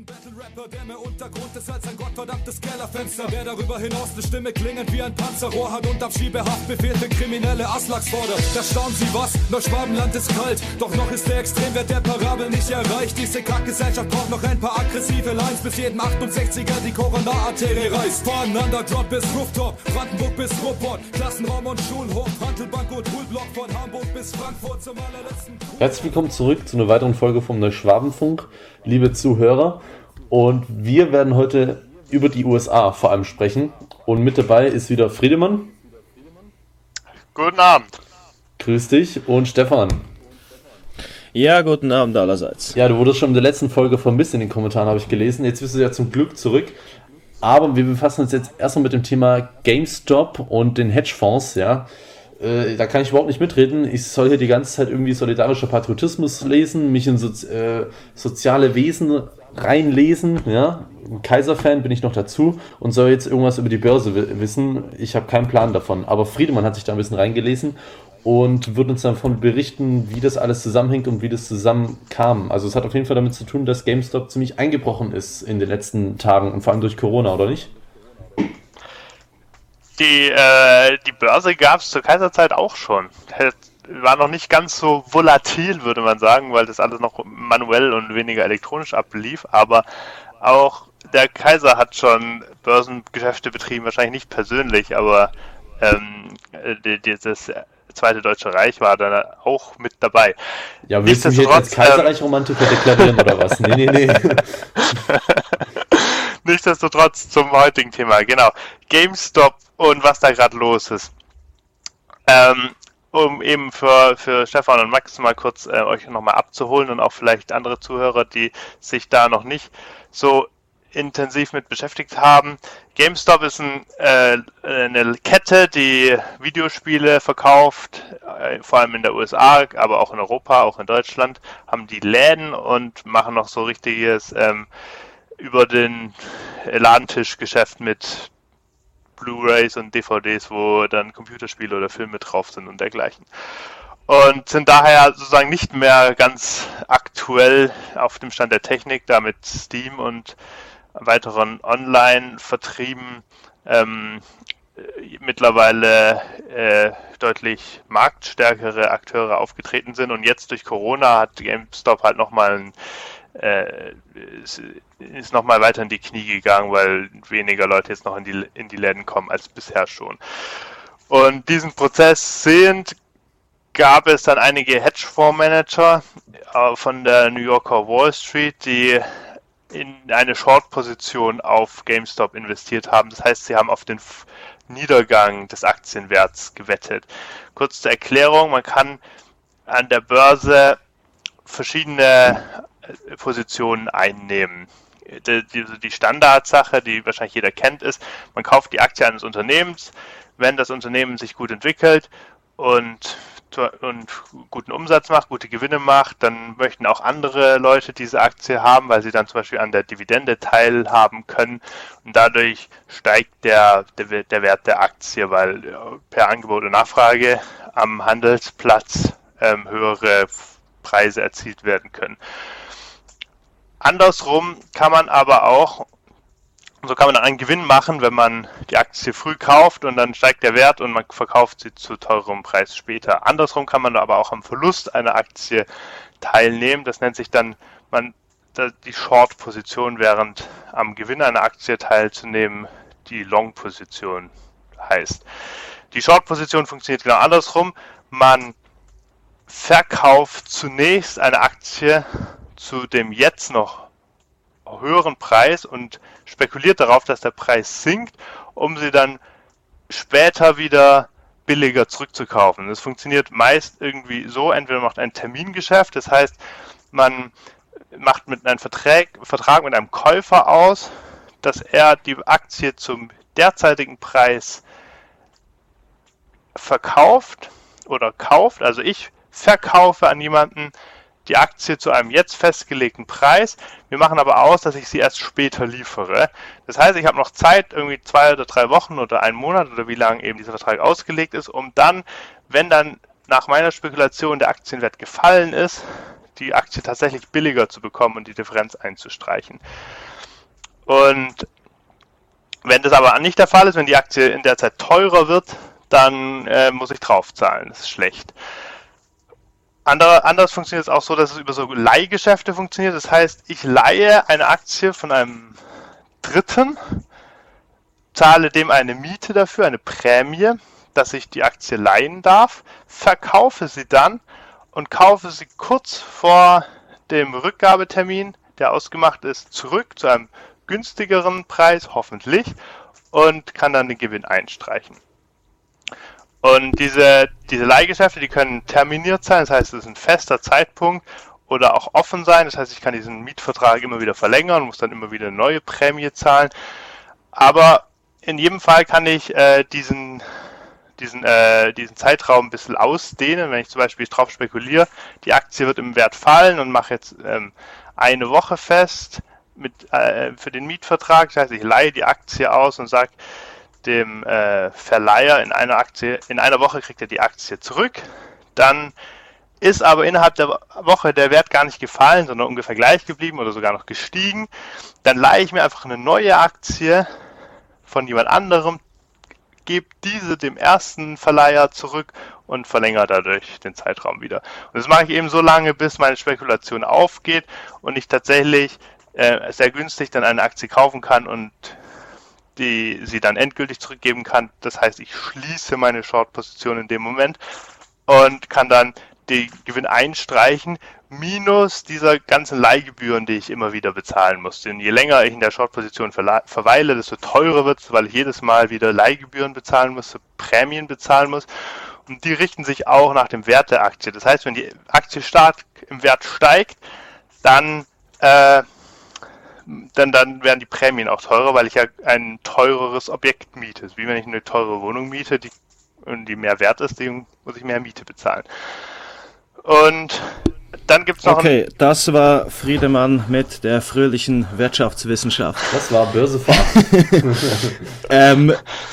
ein Battle-Rapper, der mehr Untergrund ist als ein gottverdammtes Kellerfenster. Wer darüber hinaus eine Stimme klingend wie ein Panzerrohr hat und am Schiebehaftbefehl für kriminelle Aslaks fordert. Da staunen sie was, Neuschwabenland ist kalt. Doch noch ist der Extremwert der Parabel nicht erreicht. Diese Kackgesellschaft braucht noch ein paar aggressive Lines, bis jedem 68er die Corona-Arterie reißt. Voneinander Drop bis Rooftop, Brandenburg bis Ruhrpott, Klassenraum und Schulhof, Handelbank und Ruhlblock, von Hamburg bis Frankfurt zum allerletzten... Herzlich willkommen zurück zu einer weiteren Folge vom Neuschwabenfunk, liebe Zuhörer, und wir werden heute über die USA vor allem sprechen und mit dabei ist wieder Friedemann. Guten Abend. Grüß dich und Stefan. Ja, guten Abend allerseits. Ja, du wurdest schon in der letzten Folge vermisst in den Kommentaren, habe ich gelesen. Jetzt bist du ja zum Glück zurück, aber wir befassen uns jetzt erstmal mit dem Thema GameStop und den Hedgefonds, ja. Da kann ich überhaupt nicht mitreden. Ich soll hier die ganze Zeit irgendwie solidarischer Patriotismus lesen, mich in soziale Wesen reinlesen. Ja? Ein Kaiser-Fan bin ich noch dazu und soll jetzt irgendwas über die Börse wissen. Ich habe keinen Plan davon. Aber Friedemann hat sich da ein bisschen reingelesen und wird uns davon berichten, wie das alles zusammenhängt und wie das zusammenkam. Also es hat auf jeden Fall damit zu tun, dass GameStop ziemlich eingebrochen ist in den letzten Tagen und vor allem durch Corona, oder nicht? Die Börse gab es zur Kaiserzeit auch schon. War noch nicht ganz so volatil, würde man sagen, weil das alles noch manuell und weniger elektronisch ablief. Aber auch der Kaiser hat schon Börsengeschäfte betrieben, wahrscheinlich nicht persönlich, aber das Zweite Deutsche Reich war dann auch mit dabei. Ja, willst du mich jetzt als Kaiserreich-Romantiker deklarieren oder was? Nee. Nichtsdestotrotz zum heutigen Thema, genau. GameStop und was da gerade los ist. Um eben für Stefan und Max mal kurz euch nochmal abzuholen und auch vielleicht andere Zuhörer, die sich da noch nicht so intensiv mit beschäftigt haben. GameStop ist eine Kette, die Videospiele verkauft, vor allem in der USA, aber auch in Europa, auch in Deutschland, haben die Läden und machen noch so richtiges... über den Ladentischgeschäft mit Blu-rays und DVDs, wo dann Computerspiele oder Filme drauf sind und dergleichen. Und sind daher sozusagen nicht mehr ganz aktuell auf dem Stand der Technik, da mit Steam und weiteren Online-Vertrieben mittlerweile deutlich marktstärkere Akteure aufgetreten sind. Und jetzt durch Corona hat GameStop halt nochmal ein ist nochmal weiter in die Knie gegangen, weil weniger Leute jetzt noch in die Läden kommen als bisher schon. Und diesen Prozess sehend gab es dann einige Hedgefondsmanager von der New Yorker Wall Street, die in eine Short-Position auf GameStop investiert haben. Das heißt, sie haben auf den Niedergang des Aktienwerts gewettet. Kurz zur Erklärung, man kann an der Börse verschiedene Positionen einnehmen. Die Standardsache, die wahrscheinlich jeder kennt, ist, man kauft die Aktie eines Unternehmens, wenn das Unternehmen sich gut entwickelt und guten Umsatz macht, gute Gewinne macht, dann möchten auch andere Leute diese Aktie haben, weil sie dann zum Beispiel an der Dividende teilhaben können und dadurch steigt der Wert der Aktie, weil per Angebot und Nachfrage am Handelsplatz höhere Preise erzielt werden können. Andersrum kann man aber auch, so kann man einen Gewinn machen, wenn man die Aktie früh kauft und dann steigt der Wert und man verkauft sie zu teurem Preis später. Andersrum kann man aber auch am Verlust einer Aktie teilnehmen. Das nennt sich dann die Short-Position, während am Gewinn einer Aktie teilzunehmen die Long-Position heißt. Die Short-Position funktioniert genau andersrum. Man verkauft zunächst eine Aktie zu dem jetzt noch höheren Preis und spekuliert darauf, dass der Preis sinkt, um sie dann später wieder billiger zurückzukaufen. Das funktioniert meist irgendwie so, entweder man macht ein Termingeschäft, das heißt, man macht mit einem Vertrag mit einem Käufer aus, dass er die Aktie zum derzeitigen Preis verkauft oder kauft. Also ich verkaufe an jemanden die Aktie zu einem jetzt festgelegten Preis. Wir machen aber aus, dass ich sie erst später liefere. Das heißt, ich habe noch Zeit, irgendwie 2 oder 3 Wochen oder einen Monat oder wie lange eben dieser Vertrag ausgelegt ist, um dann, wenn dann nach meiner Spekulation der Aktienwert gefallen ist, die Aktie tatsächlich billiger zu bekommen und die Differenz einzustreichen. Und wenn das aber nicht der Fall ist, wenn die Aktie in der Zeit teurer wird, dann muss ich draufzahlen. Das ist schlecht. Anders funktioniert es auch so, dass es über so Leihgeschäfte funktioniert. Das heißt, ich leihe eine Aktie von einem Dritten, zahle dem eine Miete dafür, eine Prämie, dass ich die Aktie leihen darf, verkaufe sie dann und kaufe sie kurz vor dem Rückgabetermin, der ausgemacht ist, zurück zu einem günstigeren Preis, hoffentlich, und kann dann den Gewinn einstreichen. Und diese Leihgeschäfte, die können terminiert sein, das heißt, es ist ein fester Zeitpunkt, oder auch offen sein, das heißt, ich kann diesen Mietvertrag immer wieder verlängern, muss dann immer wieder eine neue Prämie zahlen, aber in jedem Fall kann ich diesen Zeitraum ein bisschen ausdehnen, wenn ich zum Beispiel drauf spekuliere, die Aktie wird im Wert fallen und mache jetzt eine Woche fest für den Mietvertrag, das heißt, ich leihe die Aktie aus und sage dem Verleiher, in einer Woche kriegt er die Aktie zurück, dann ist aber innerhalb der Woche der Wert gar nicht gefallen, sondern ungefähr gleich geblieben oder sogar noch gestiegen, dann leihe ich mir einfach eine neue Aktie von jemand anderem, gebe diese dem ersten Verleiher zurück und verlängere dadurch den Zeitraum wieder. Und das mache ich eben so lange, bis meine Spekulation aufgeht und ich tatsächlich sehr günstig dann eine Aktie kaufen kann und sie dann endgültig zurückgeben kann. Das heißt, ich schließe meine Short-Position in dem Moment und kann dann den Gewinn einstreichen, minus dieser ganzen Leihgebühren, die ich immer wieder bezahlen muss. Denn je länger ich in der Short-Position verweile, desto teurer wird es, weil ich jedes Mal wieder Leihgebühren bezahlen muss, Prämien bezahlen muss. Und die richten sich auch nach dem Wert der Aktie. Das heißt, wenn die Aktie stark im Wert steigt, dann werden die Prämien auch teurer, weil ich ja ein teureres Objekt miete. Wie wenn ich eine teure Wohnung miete, die mehr wert ist, die muss ich mehr Miete bezahlen. Und dann gibt's noch... Okay, das war Friedemann mit der fröhlichen Wirtschaftswissenschaft. Das war Börsefahrt.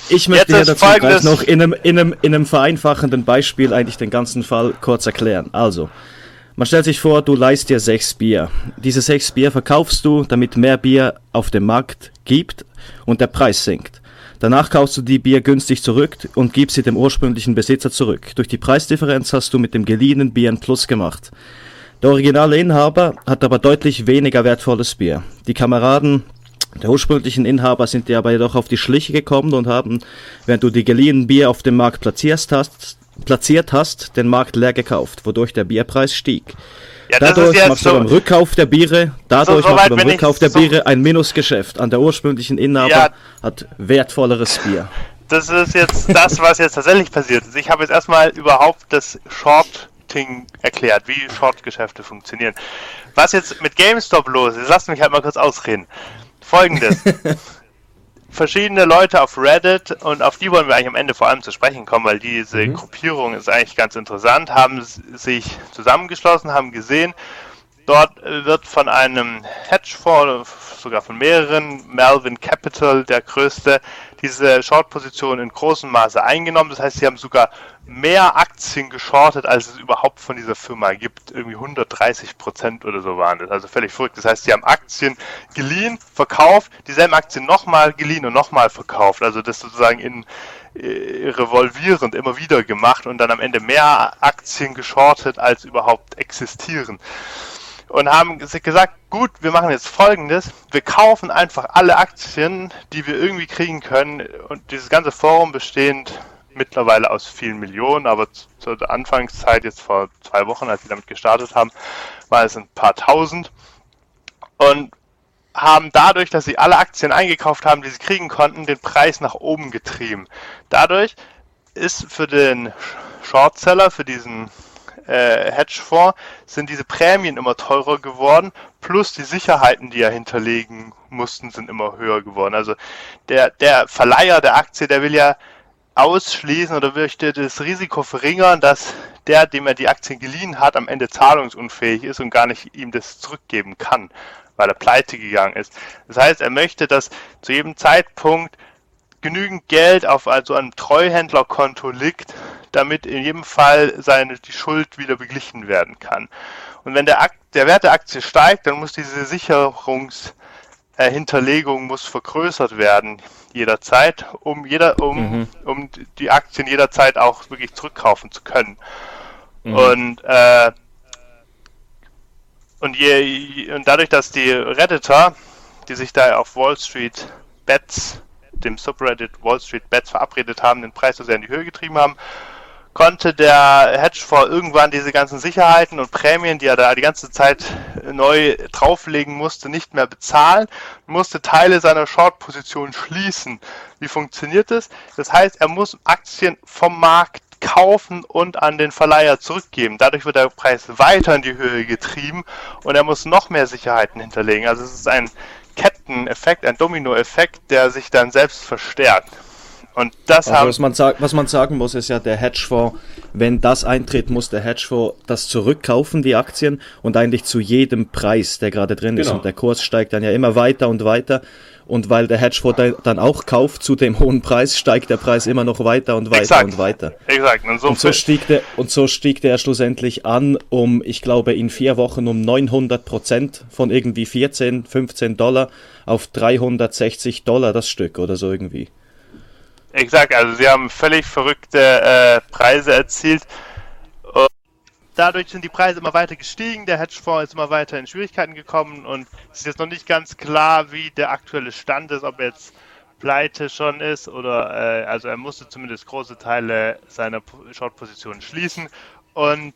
Ich möchte hier dazu gleich noch in einem vereinfachenden Beispiel eigentlich den ganzen Fall kurz erklären. Also, man stellt sich vor, du leihst dir 6 Bier. Diese 6 Bier verkaufst du, damit mehr Bier auf dem Markt gibt und der Preis sinkt. Danach kaufst du die Bier günstig zurück und gibst sie dem ursprünglichen Besitzer zurück. Durch die Preisdifferenz hast du mit dem geliehenen Bier einen Plus gemacht. Der originale Inhaber hat aber deutlich weniger wertvolles Bier. Die Kameraden der ursprünglichen Inhaber sind dir aber jedoch auf die Schliche gekommen und haben, während du die geliehenen Bier auf dem Markt platziert hast, den Markt leer gekauft, wodurch der Bierpreis stieg. Ja, dadurch machst du beim Rückkauf der Biere, ein Minusgeschäft an der ursprünglichen Inhaber, ja, hat wertvolleres Bier. Das ist jetzt das, was jetzt tatsächlich passiert ist. Ich habe jetzt erstmal überhaupt das Shorting erklärt, wie Shortgeschäfte funktionieren. Was jetzt mit GameStop los ist, lasst mich halt mal kurz ausreden. Folgendes. Verschiedene Leute auf Reddit, und auf die wollen wir eigentlich am Ende vor allem zu sprechen kommen, weil diese Gruppierung ist eigentlich ganz interessant, haben sich zusammengeschlossen, haben gesehen, dort wird von einem Hedgefonds, sogar von mehreren, Melvin Capital, der größte, diese Short-Position in großem Maße eingenommen. Das heißt, sie haben sogar mehr Aktien geschortet, als es überhaupt von dieser Firma gibt. Irgendwie 130% oder so waren das. Also völlig verrückt. Das heißt, sie haben Aktien geliehen, verkauft, dieselben Aktien nochmal geliehen und nochmal verkauft. Also das sozusagen revolvierend immer wieder gemacht und dann am Ende mehr Aktien geschortet, als überhaupt existieren. Und haben gesagt, gut, wir machen jetzt Folgendes, wir kaufen einfach alle Aktien, die wir irgendwie kriegen können, und dieses ganze Forum bestehend mittlerweile aus vielen Millionen, aber zur Anfangszeit, jetzt vor 2 Wochen, als wir damit gestartet haben, waren es ein paar tausend, und haben dadurch, dass sie alle Aktien eingekauft haben, die sie kriegen konnten, den Preis nach oben getrieben. Dadurch ist für den Shortseller, für diesen Hedgefonds, sind diese Prämien immer teurer geworden, plus die Sicherheiten, die er hinterlegen mussten, sind immer höher geworden. Also der Verleiher der Aktie, der will ja ausschließen oder möchte das Risiko verringern, dass der, dem er die Aktien geliehen hat, am Ende zahlungsunfähig ist und gar nicht ihm das zurückgeben kann, weil er pleite gegangen ist. Das heißt, er möchte, dass zu jedem Zeitpunkt genügend Geld auf also einem Treuhändlerkonto liegt, damit in jedem Fall die Schuld wieder beglichen werden kann. Und wenn der Wert der Aktie steigt, dann muss diese Sicherungshinterlegung muss vergrößert werden jederzeit, um die Aktien jederzeit auch wirklich zurückkaufen zu können. Mhm. Und dadurch, dass die Redditor, die sich da auf Wall Street Bets, dem Subreddit Wall Street Bets verabredet haben, den Preis so sehr in die Höhe getrieben haben, konnte der Hedgefonds irgendwann diese ganzen Sicherheiten und Prämien, die er da die ganze Zeit neu drauflegen musste, nicht mehr bezahlen, musste Teile seiner Short-Position schließen. Wie funktioniert das? Das heißt, er muss Aktien vom Markt kaufen und an den Verleiher zurückgeben. Dadurch wird der Preis weiter in die Höhe getrieben und er muss noch mehr Sicherheiten hinterlegen. Also es ist ein Ketteneffekt, ein Dominoeffekt, der sich dann selbst verstärkt. Und das also was man sagen muss, ist ja der Hedgefonds, wenn das eintritt, muss der Hedgefonds das zurückkaufen, die Aktien, und eigentlich zu jedem Preis, der gerade drin ist. Und der Kurs steigt dann ja immer weiter und weiter. Und weil der Hedgefonds dann auch kauft zu dem hohen Preis, steigt der Preis immer noch weiter und weiter und weiter. Exakt. Und so stieg der schlussendlich an, ich glaube, in 4 Wochen um 900% von irgendwie $14, $15 auf $360 das Stück oder so irgendwie. Exakt. Also sie haben völlig verrückte Preise erzielt. Und dadurch sind die Preise immer weiter gestiegen, der Hedgefonds ist immer weiter in Schwierigkeiten gekommen und es ist jetzt noch nicht ganz klar, wie der aktuelle Stand ist, ob er jetzt pleite schon ist oder, also er musste zumindest große Teile seiner Short-Position schließen und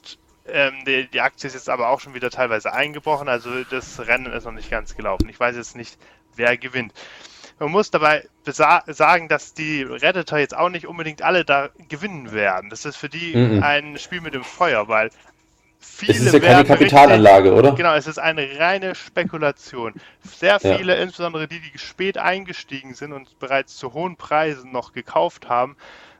die Aktie ist jetzt aber auch schon wieder teilweise eingebrochen, also das Rennen ist noch nicht ganz gelaufen. Ich weiß jetzt nicht, wer gewinnt. Man muss dabei sagen, dass die Redditor jetzt auch nicht unbedingt alle da gewinnen werden. Das ist für die ein Spiel mit dem Feuer, weil viele werden... Es ist ja keine Kapitalanlage, oder? Genau, es ist eine reine Spekulation. Sehr viele, insbesondere die spät eingestiegen sind und bereits zu hohen Preisen noch gekauft haben,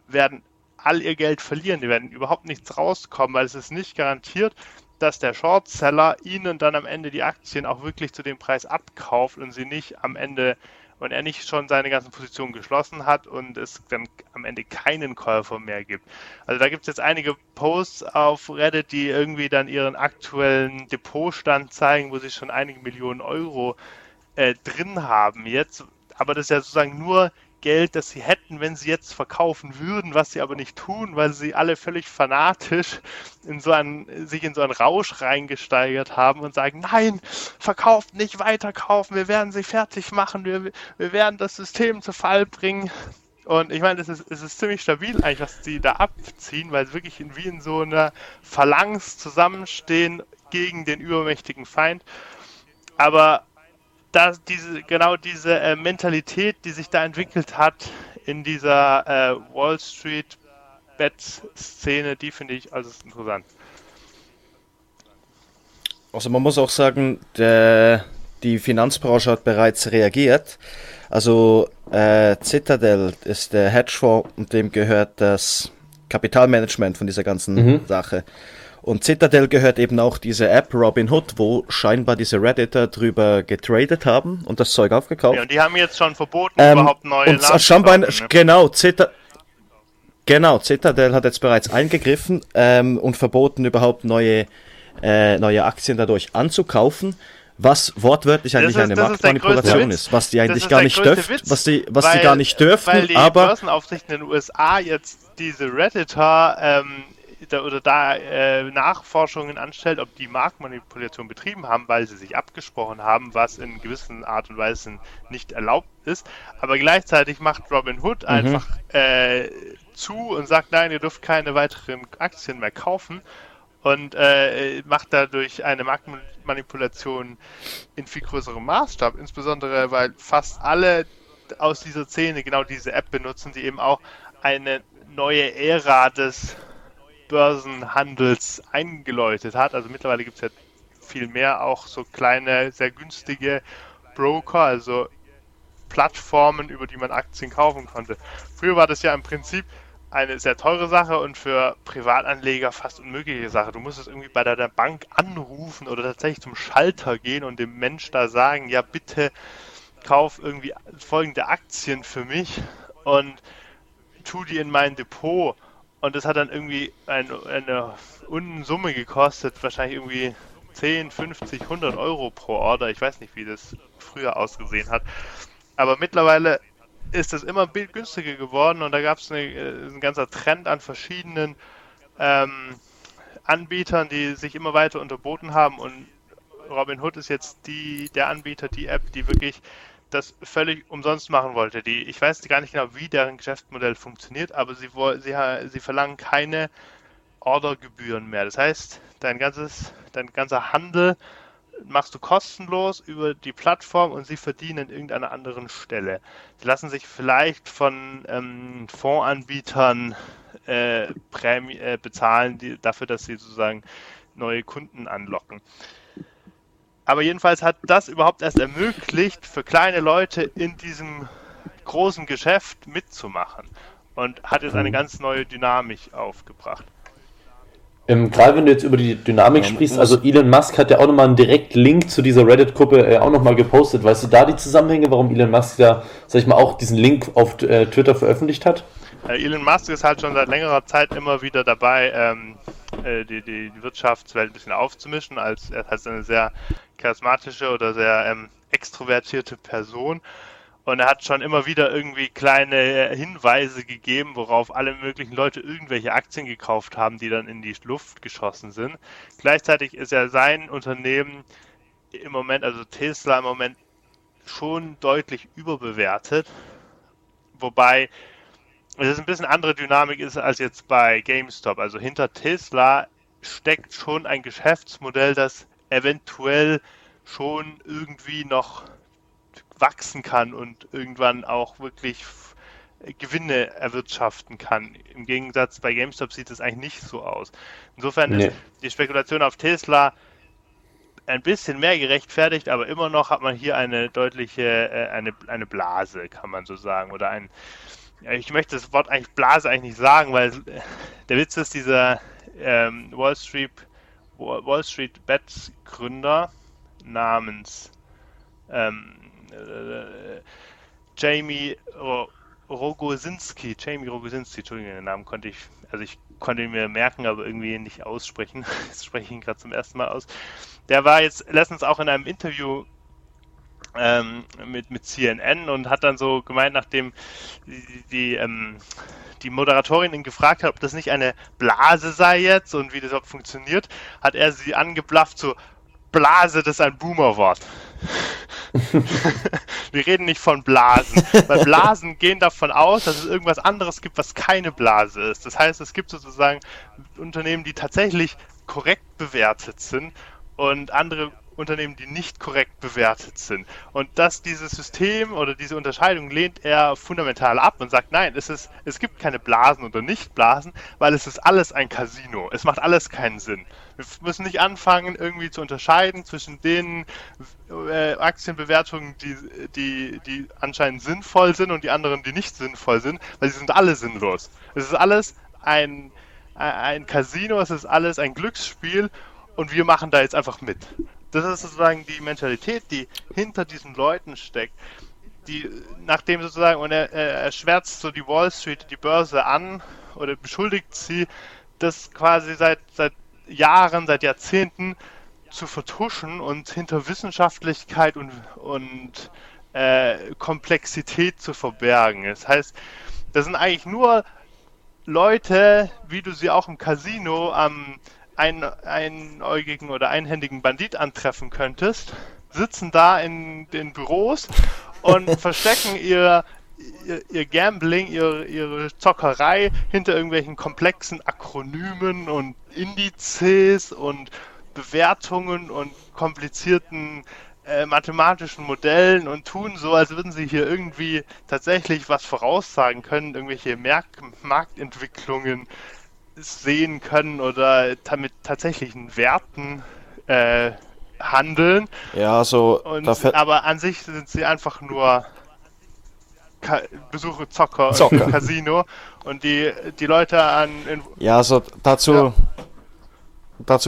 werden all ihr Geld verlieren. Die werden überhaupt nichts rauskommen, weil es ist nicht garantiert, dass der Shortseller ihnen dann am Ende die Aktien auch wirklich zu dem Preis abkauft und sie nicht am Ende... und er nicht schon seine ganzen Positionen geschlossen hat und es dann am Ende keinen Käufer mehr gibt. Also da gibt es jetzt einige Posts auf Reddit, die irgendwie dann ihren aktuellen Depotstand zeigen, wo sie schon einige Millionen Euro drin haben jetzt. Aber das ist ja sozusagen nur Geld, das sie hätten, wenn sie jetzt verkaufen würden, was sie aber nicht tun, weil sie alle völlig fanatisch sich in so einen Rausch reingesteigert haben und sagen, nein, verkauft nicht, weiterkaufen, wir werden sie fertig machen, wir werden das System zu Fall bringen. Und ich meine, es ist ziemlich stabil eigentlich, was die da abziehen, weil sie wirklich wie in so einer Phalanx zusammenstehen gegen den übermächtigen Feind. Aber diese Mentalität, die sich da entwickelt hat in dieser Wall Street Bets-Szene, die finde ich äußerst interessant. Also man muss auch sagen, die Finanzbranche hat bereits reagiert. Also Citadel ist der Hedgefonds und dem gehört das Kapitalmanagement von dieser ganzen Sache. Und Citadel gehört eben auch diese App Robinhood, wo scheinbar diese Redditor drüber getradet haben und das Zeug aufgekauft. Ja, und die haben jetzt schon verboten, überhaupt neue Laden. Genau, Citadel hat jetzt bereits eingegriffen und verboten, überhaupt neue Aktien dadurch anzukaufen, was wortwörtlich eigentlich eine Marktmanipulation ist, was die eigentlich gar nicht dürfen, weil die Börsenaufsicht in den USA jetzt diese Redditor Nachforschungen anstellt, ob die Marktmanipulation betrieben haben, weil sie sich abgesprochen haben, was in gewissen Art und Weisen nicht erlaubt ist. Aber gleichzeitig macht Robinhood einfach zu und sagt, nein, ihr dürft keine weiteren Aktien mehr kaufen und macht dadurch eine Marktmanipulation in viel größerem Maßstab, insbesondere weil fast alle aus dieser Szene genau diese App benutzen, die eben auch eine neue Ära des Börsenhandels eingeläutet hat. Also mittlerweile gibt es ja viel mehr auch so kleine, sehr günstige Broker, also Plattformen, über die man Aktien kaufen konnte. Früher war das ja im Prinzip eine sehr teure Sache und für Privatanleger fast unmögliche Sache. Du musstest irgendwie bei deiner Bank anrufen oder tatsächlich zum Schalter gehen und dem Mensch da sagen, ja bitte kauf irgendwie folgende Aktien für mich und tu die in mein Depot. Und das hat dann irgendwie eine Unsumme gekostet, wahrscheinlich irgendwie 10, 50, 100 Euro pro Order. Ich weiß nicht, wie das früher ausgesehen hat. Aber mittlerweile ist das immer günstiger geworden und da gab es ein ganzer Trend an verschiedenen Anbietern, die sich immer weiter unterboten haben, und Robinhood ist jetzt der Anbieter, die App, die wirklich das völlig umsonst machen wollte. Ich weiß gar nicht genau, wie deren Geschäftsmodell funktioniert, aber sie verlangen keine Ordergebühren mehr. Das heißt, dein ganzer Handel machst du kostenlos über die Plattform und sie verdienen an irgendeiner anderen Stelle. Sie lassen sich vielleicht von Fondsanbietern Prämie bezahlen, dafür, dass sie sozusagen neue Kunden anlocken. Aber jedenfalls hat das überhaupt erst ermöglicht, für kleine Leute in diesem großen Geschäft mitzumachen und hat jetzt eine ganz neue Dynamik aufgebracht. Gerade wenn du jetzt über die Dynamik sprichst, also Elon Musk hat ja auch nochmal einen Direktlink zu dieser Reddit-Gruppe auch nochmal gepostet. Weißt du da die Zusammenhänge, warum Elon Musk da, sag ich mal, auch diesen Link auf Twitter veröffentlicht hat? Elon Musk ist halt schon seit längerer Zeit immer wieder dabei, die Wirtschaftswelt ein bisschen aufzumischen. Er ist eine sehr charismatische oder sehr extrovertierte Person. Und er hat schon immer wieder irgendwie kleine Hinweise gegeben, worauf alle möglichen Leute irgendwelche Aktien gekauft haben, die dann in die Luft geschossen sind. Gleichzeitig ist ja sein Unternehmen im Moment, also Tesla im Moment, schon deutlich überbewertet. Wobei es ein bisschen andere Dynamik ist als jetzt bei GameStop. Also hinter Tesla steckt schon ein Geschäftsmodell, das eventuell schon irgendwie noch wachsen kann und irgendwann auch wirklich Gewinne erwirtschaften kann. Im Gegensatz bei GameStop sieht es eigentlich nicht so aus. Insofern ist die Spekulation auf Tesla ein bisschen mehr gerechtfertigt, aber immer noch hat man hier eine deutliche eine Blase, kann man so sagen, oder ein, ich möchte das Wort eigentlich Blase eigentlich nicht sagen, weil der Witz ist, dieser Wall Street Bets Gründer namens Jamie Rogozinski, Entschuldigung, den Namen konnte ich mir merken, aber irgendwie nicht aussprechen. Jetzt spreche ich ihn gerade zum ersten Mal aus. Der war jetzt letztens auch in einem Interview mit CNN und hat dann so gemeint, nachdem die Moderatorin ihn gefragt hat, ob das nicht eine Blase sei jetzt und wie das überhaupt funktioniert, hat er sie angeblafft, so: Blase, das ist ein Boomer-Wort. Wir reden nicht von Blasen. Weil Blasen gehen davon aus, dass es irgendwas anderes gibt, was keine Blase ist. Das heißt, es gibt sozusagen Unternehmen, die tatsächlich korrekt bewertet sind und andere Unternehmen, die nicht korrekt bewertet sind. Und dass dieses System oder diese Unterscheidung lehnt er fundamental ab und sagt, nein, es gibt keine Blasen oder Nichtblasen, weil es ist alles ein Casino. Es macht alles keinen Sinn. Wir müssen nicht anfangen, irgendwie zu unterscheiden zwischen den Aktienbewertungen, die anscheinend sinnvoll sind und die anderen, die nicht sinnvoll sind, weil sie sind alle sinnlos. Es ist alles ein Casino, es ist alles ein Glücksspiel und wir machen da jetzt einfach mit. Das ist sozusagen die Mentalität, die hinter diesen Leuten steckt, die nachdem sozusagen, und er schwärzt so die Wall Street, die Börse an oder beschuldigt sie, das quasi seit Jahren, seit Jahrzehnten zu vertuschen und hinter Wissenschaftlichkeit und Komplexität zu verbergen. Das heißt, das sind eigentlich nur Leute, wie du sie auch im Casino am einäugigen oder einhändigen Bandit antreffen könntest, sitzen da in den Büros und verstecken ihr Gambling, ihre Zockerei hinter irgendwelchen komplexen Akronymen und Indizes und Bewertungen und komplizierten mathematischen Modellen und tun so, als würden sie hier irgendwie tatsächlich was voraussagen können, irgendwelche Marktentwicklungen sehen können oder mit tatsächlichen Werten handeln. Ja, so. Aber an sich sind sie einfach nur Besuche Zocker. Im Casino und die Leute an. Dazu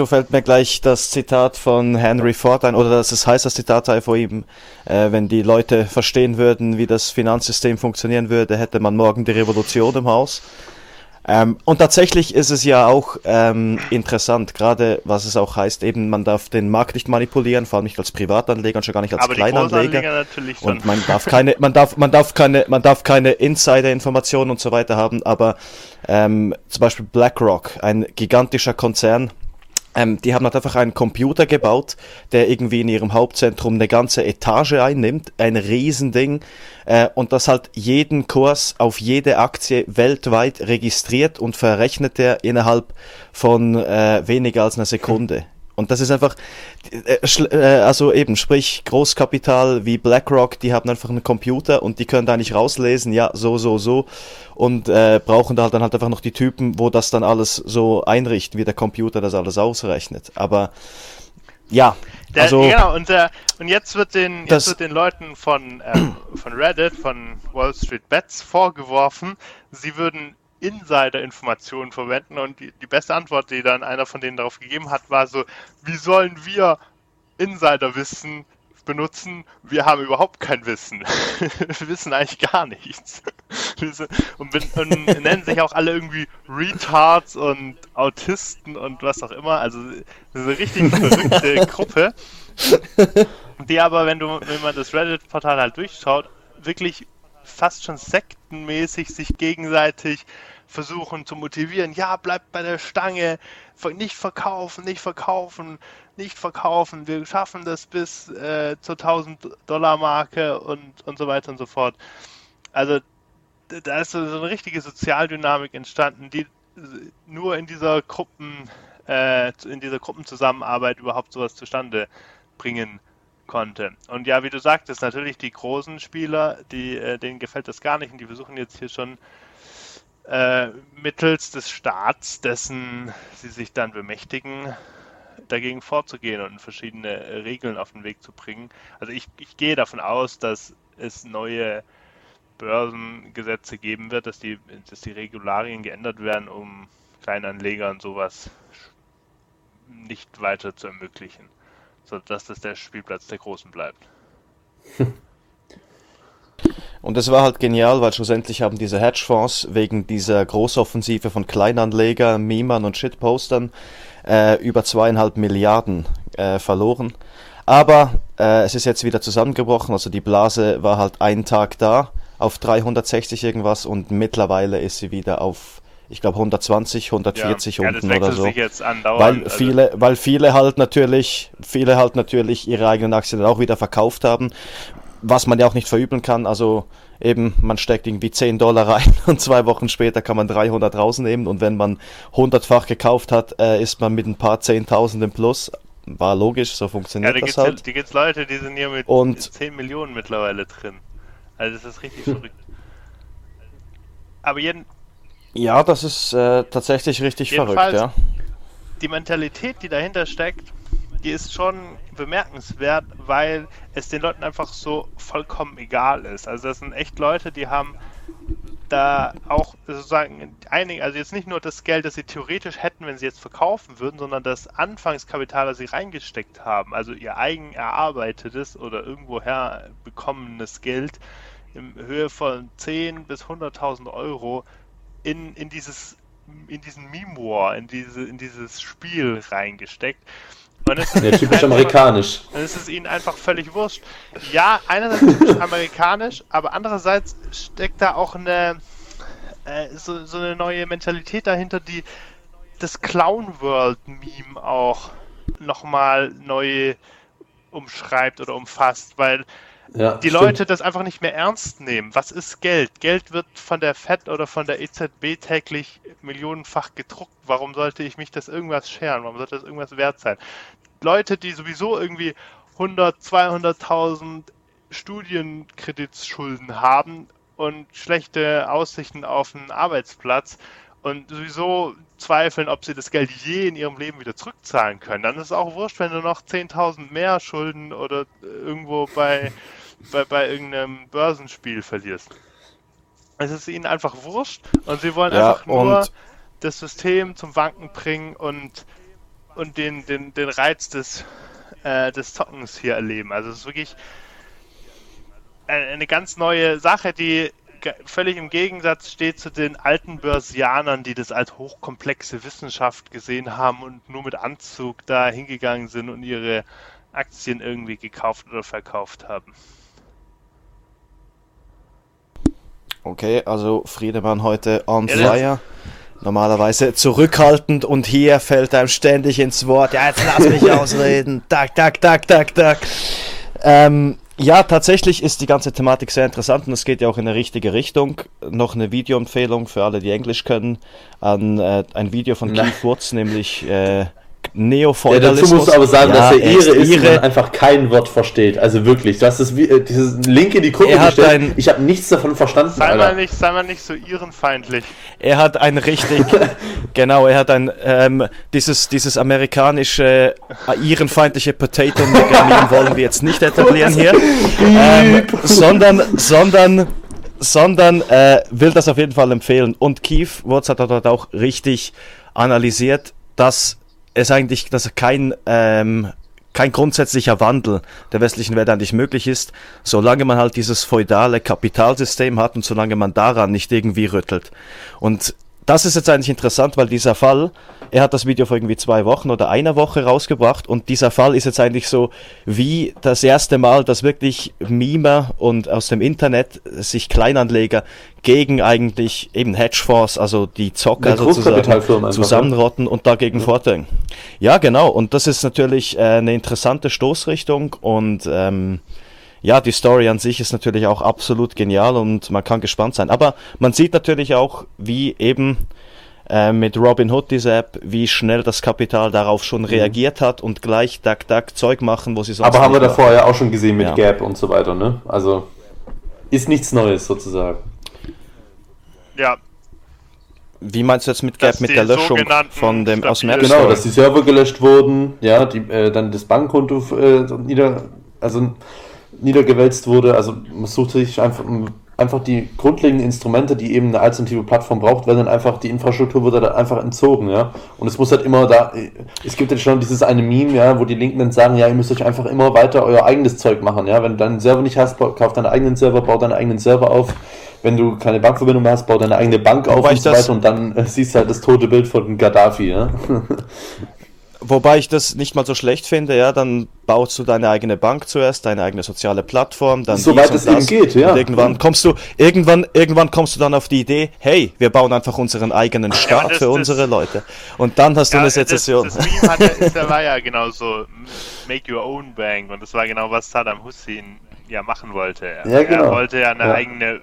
fällt mir gleich das Zitat von Henry Ford ein, oder das Zitatteil vor ihm. Wenn die Leute verstehen würden, wie das Finanzsystem funktionieren würde, hätte man morgen die Revolution im Haus. Und tatsächlich ist es ja auch interessant, gerade was es auch heißt, eben man darf den Markt nicht manipulieren, vor allem nicht als Privatanleger und schon gar nicht als Kleinanleger. Und man darf keine Insider-Informationen und so weiter haben, aber zum Beispiel BlackRock, ein gigantischer Konzern, die haben halt einfach einen Computer gebaut, der irgendwie in ihrem Hauptzentrum eine ganze Etage einnimmt, ein Riesending, und das halt jeden Kurs auf jede Aktie weltweit registriert und verrechnet der innerhalb von weniger als einer Sekunde. Und das ist einfach, also eben, sprich Großkapital wie BlackRock, die haben einfach einen Computer und die können da nicht rauslesen, ja, so. Und brauchen da halt einfach noch die Typen, wo das dann alles so einrichten, wie der Computer das alles ausrechnet. Aber ja, also... Genau, und jetzt wird den Leuten von Reddit, von Wall Street Bets vorgeworfen, sie würden Insider-Informationen verwenden, und die beste Antwort, die dann einer von denen darauf gegeben hat, war so: Wie sollen wir Insiderwissen benutzen? Wir haben überhaupt kein Wissen. Wir wissen eigentlich gar nichts. Und nennen sich auch alle irgendwie Retards und Autisten und was auch immer. Also eine richtig verrückte Gruppe, die aber, wenn man das Reddit-Portal halt durchschaut, wirklich fast schon sektenmäßig sich gegenseitig versuchen zu motivieren. Ja, bleibt bei der Stange, nicht verkaufen, wir schaffen das bis zur $1.000-Marke und so weiter und so fort. Also da ist so eine richtige Sozialdynamik entstanden, die nur in dieser Gruppenzusammenarbeit überhaupt sowas zustande bringen konnte. Und ja, wie du sagtest, natürlich die großen Spieler, denen gefällt das gar nicht, und die versuchen jetzt hier schon mittels des Staats, dessen sie sich dann bemächtigen, dagegen vorzugehen und verschiedene Regeln auf den Weg zu bringen. Also ich gehe davon aus, dass es neue Börsengesetze geben wird, dass die Regularien geändert werden, um Kleinanlegern sowas nicht weiter zu ermöglichen, sodass das der Spielplatz der Großen bleibt. Und es war halt genial, weil schlussendlich haben diese Hedgefonds wegen dieser Großoffensive von Kleinanlegern, Memern und Shitpostern über 2,5 Milliarden verloren. Aber es ist jetzt wieder zusammengebrochen, also die Blase war halt einen Tag da auf 360 irgendwas, und mittlerweile ist sie wieder auf, ich glaube, 120, 140 unten oder so. Sich jetzt weil viele halt natürlich ihre eigenen Aktien dann auch wieder verkauft haben, was man ja auch nicht verübeln kann. Also eben, man steckt irgendwie $10 rein und 2 Wochen später kann man 300 rausnehmen, und wenn man 100-fach gekauft hat, ist man mit ein paar 10.000 im Plus. War logisch, so funktioniert das halt. Ja, da gibt es Leute, die sind hier mit 10 Millionen mittlerweile drin. Also das ist richtig verrückt. Aber ja, das ist tatsächlich richtig verrückt, ja. Die Mentalität, die dahinter steckt, die ist schon bemerkenswert, weil es den Leuten einfach so vollkommen egal ist. Also das sind echt Leute, die haben da auch sozusagen einige, also jetzt nicht nur das Geld, das sie theoretisch hätten, wenn sie jetzt verkaufen würden, sondern das Anfangskapital, das sie reingesteckt haben, also ihr eigen erarbeitetes oder irgendwoher bekommenes Geld in Höhe von 10 bis 100.000 Euro in diesen Meme War, in dieses Spiel reingesteckt. Und es ist typisch amerikanisch. Und es ist ihnen einfach völlig wurscht. Ja, einerseits typisch amerikanisch, aber andererseits steckt da auch eine so eine neue Mentalität dahinter, die das Clown-World-Meme auch nochmal neu umschreibt oder umfasst, weil die Leute das einfach nicht mehr ernst nehmen. Was ist Geld? Geld wird von der FED oder von der EZB täglich millionenfach gedruckt. Warum sollte ich mich das irgendwas scheren? Warum sollte das irgendwas wert sein? Leute, die sowieso irgendwie 100, 200.000 Studienkreditsschulden haben und schlechte Aussichten auf einen Arbeitsplatz und sowieso zweifeln, ob sie das Geld je in ihrem Leben wieder zurückzahlen können. Dann ist es auch wurscht, wenn du noch 10.000 mehr Schulden oder irgendwo bei irgendeinem Börsenspiel verlierst. Es ist ihnen einfach wurscht, und sie wollen einfach nur das System zum Wanken bringen und den Reiz des Zockens hier erleben. Also es ist wirklich eine ganz neue Sache, die völlig im Gegensatz steht zu den alten Börsianern, die das als hochkomplexe Wissenschaft gesehen haben und nur mit Anzug da hingegangen sind und ihre Aktien irgendwie gekauft oder verkauft haben. Okay, also Friedemann heute on fire. Normalerweise zurückhaltend und hier fällt einem ständig ins Wort. Ja, jetzt lass mich ausreden. Tak. Ja, tatsächlich ist die ganze Thematik sehr interessant und es geht ja auch in eine richtige Richtung. Noch eine Videoempfehlung für alle, die Englisch können, an ein Video von Keith Woods, nämlich Neofeudalismus. Ja, dazu musst du aber sagen, dass er Ire ist und einfach kein Wort versteht. Also wirklich, du hast das dieses Link in die Gruppe gestellt. Ich habe nichts davon verstanden. Sei mal nicht so irenfeindlich. Er hat ein richtig, dieses amerikanische, irenfeindliche Potato-Mechanismus wollen wir jetzt nicht etablieren hier, sondern will das auf jeden Fall empfehlen. Und Keith Woods hat dort auch richtig analysiert, dass es eigentlich, dass kein grundsätzlicher Wandel der westlichen Welt eigentlich möglich ist, solange man halt dieses feudale Kapitalsystem hat und solange man daran nicht irgendwie rüttelt. Und das ist jetzt eigentlich interessant, weil dieser Fall, er hat das Video vor irgendwie 2 Wochen oder einer Woche rausgebracht und dieser Fall ist jetzt eigentlich so wie das erste Mal, dass wirklich Mimer und aus dem Internet sich Kleinanleger gegen eigentlich eben Hedgefonds, also die Zocker sozusagen, zusammenrotten und dagegen vordringen. Ja, genau. Und das ist natürlich eine interessante Stoßrichtung und ja, die Story an sich ist natürlich auch absolut genial und man kann gespannt sein. Aber man sieht natürlich auch, wie eben mit Robinhood, diese App, wie schnell das Kapital darauf schon reagiert hat und gleich Zeug machen, wo sie sonst. Aber haben wir davor ja auch schon gesehen mit Gap und so weiter, ne? Also ist nichts Neues sozusagen. Ja. Wie meinst du jetzt mit Gap, mit der Löschung von dem aus dem App Store? Genau, dass die Server gelöscht wurden, ja, die, dann das Bankkonto niedergewälzt wurde, also man sucht sich einfach die grundlegenden Instrumente, die eben eine alternative Plattform braucht, weil dann einfach die Infrastruktur wird dann einfach entzogen, ja. Und es muss halt immer es gibt jetzt schon dieses eine Meme, ja, wo die Linken dann sagen, ja, ihr müsst euch einfach immer weiter euer eigenes Zeug machen, ja. Wenn du deinen Server nicht hast, kauf deinen eigenen Server, bau deinen eigenen Server auf. Wenn du keine Bankverbindung hast, bau deine eigene Bank auf und so weiter und dann siehst du halt das tote Bild von Gaddafi, ja. Wobei ich das nicht mal so schlecht finde, ja, dann baust du deine eigene Bank zuerst, deine eigene soziale Plattform, dann soweit es eben geht, ja. Und irgendwann kommst du dann auf die Idee, hey, wir bauen einfach unseren eigenen Staat für unsere Leute. Und dann hast du eine Sezession. Das Meme war ja genau so, make your own bank, und das war genau, was Saddam Hussein machen wollte. Ja, genau. Er wollte ja eine eigene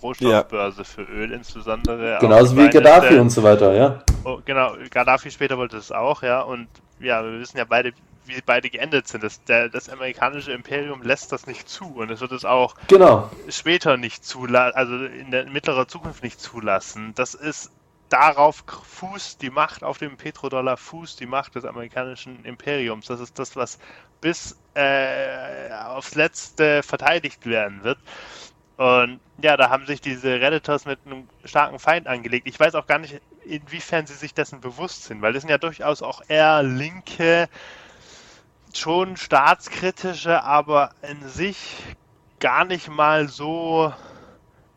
Rohstoffbörse für Öl insbesondere. Genauso wie Gaddafi und so weiter, ja. Oh, genau, Gaddafi später wollte das auch, ja, und wir wissen ja beide, wie beide geendet sind. Das amerikanische Imperium lässt das nicht zu und es wird es auch später nicht zulassen, also in der mittleren Zukunft nicht zulassen. Das ist darauf fußt die Macht, auf dem Petrodollar fußt die Macht des amerikanischen Imperiums. Das ist das, was bis aufs Letzte verteidigt werden wird. Und ja, da haben sich diese Redditors mit einem starken Feind angelegt. Ich weiß auch gar nicht, inwiefern sie sich dessen bewusst sind, weil das sind ja durchaus auch eher linke, schon staatskritische, aber in sich gar nicht mal so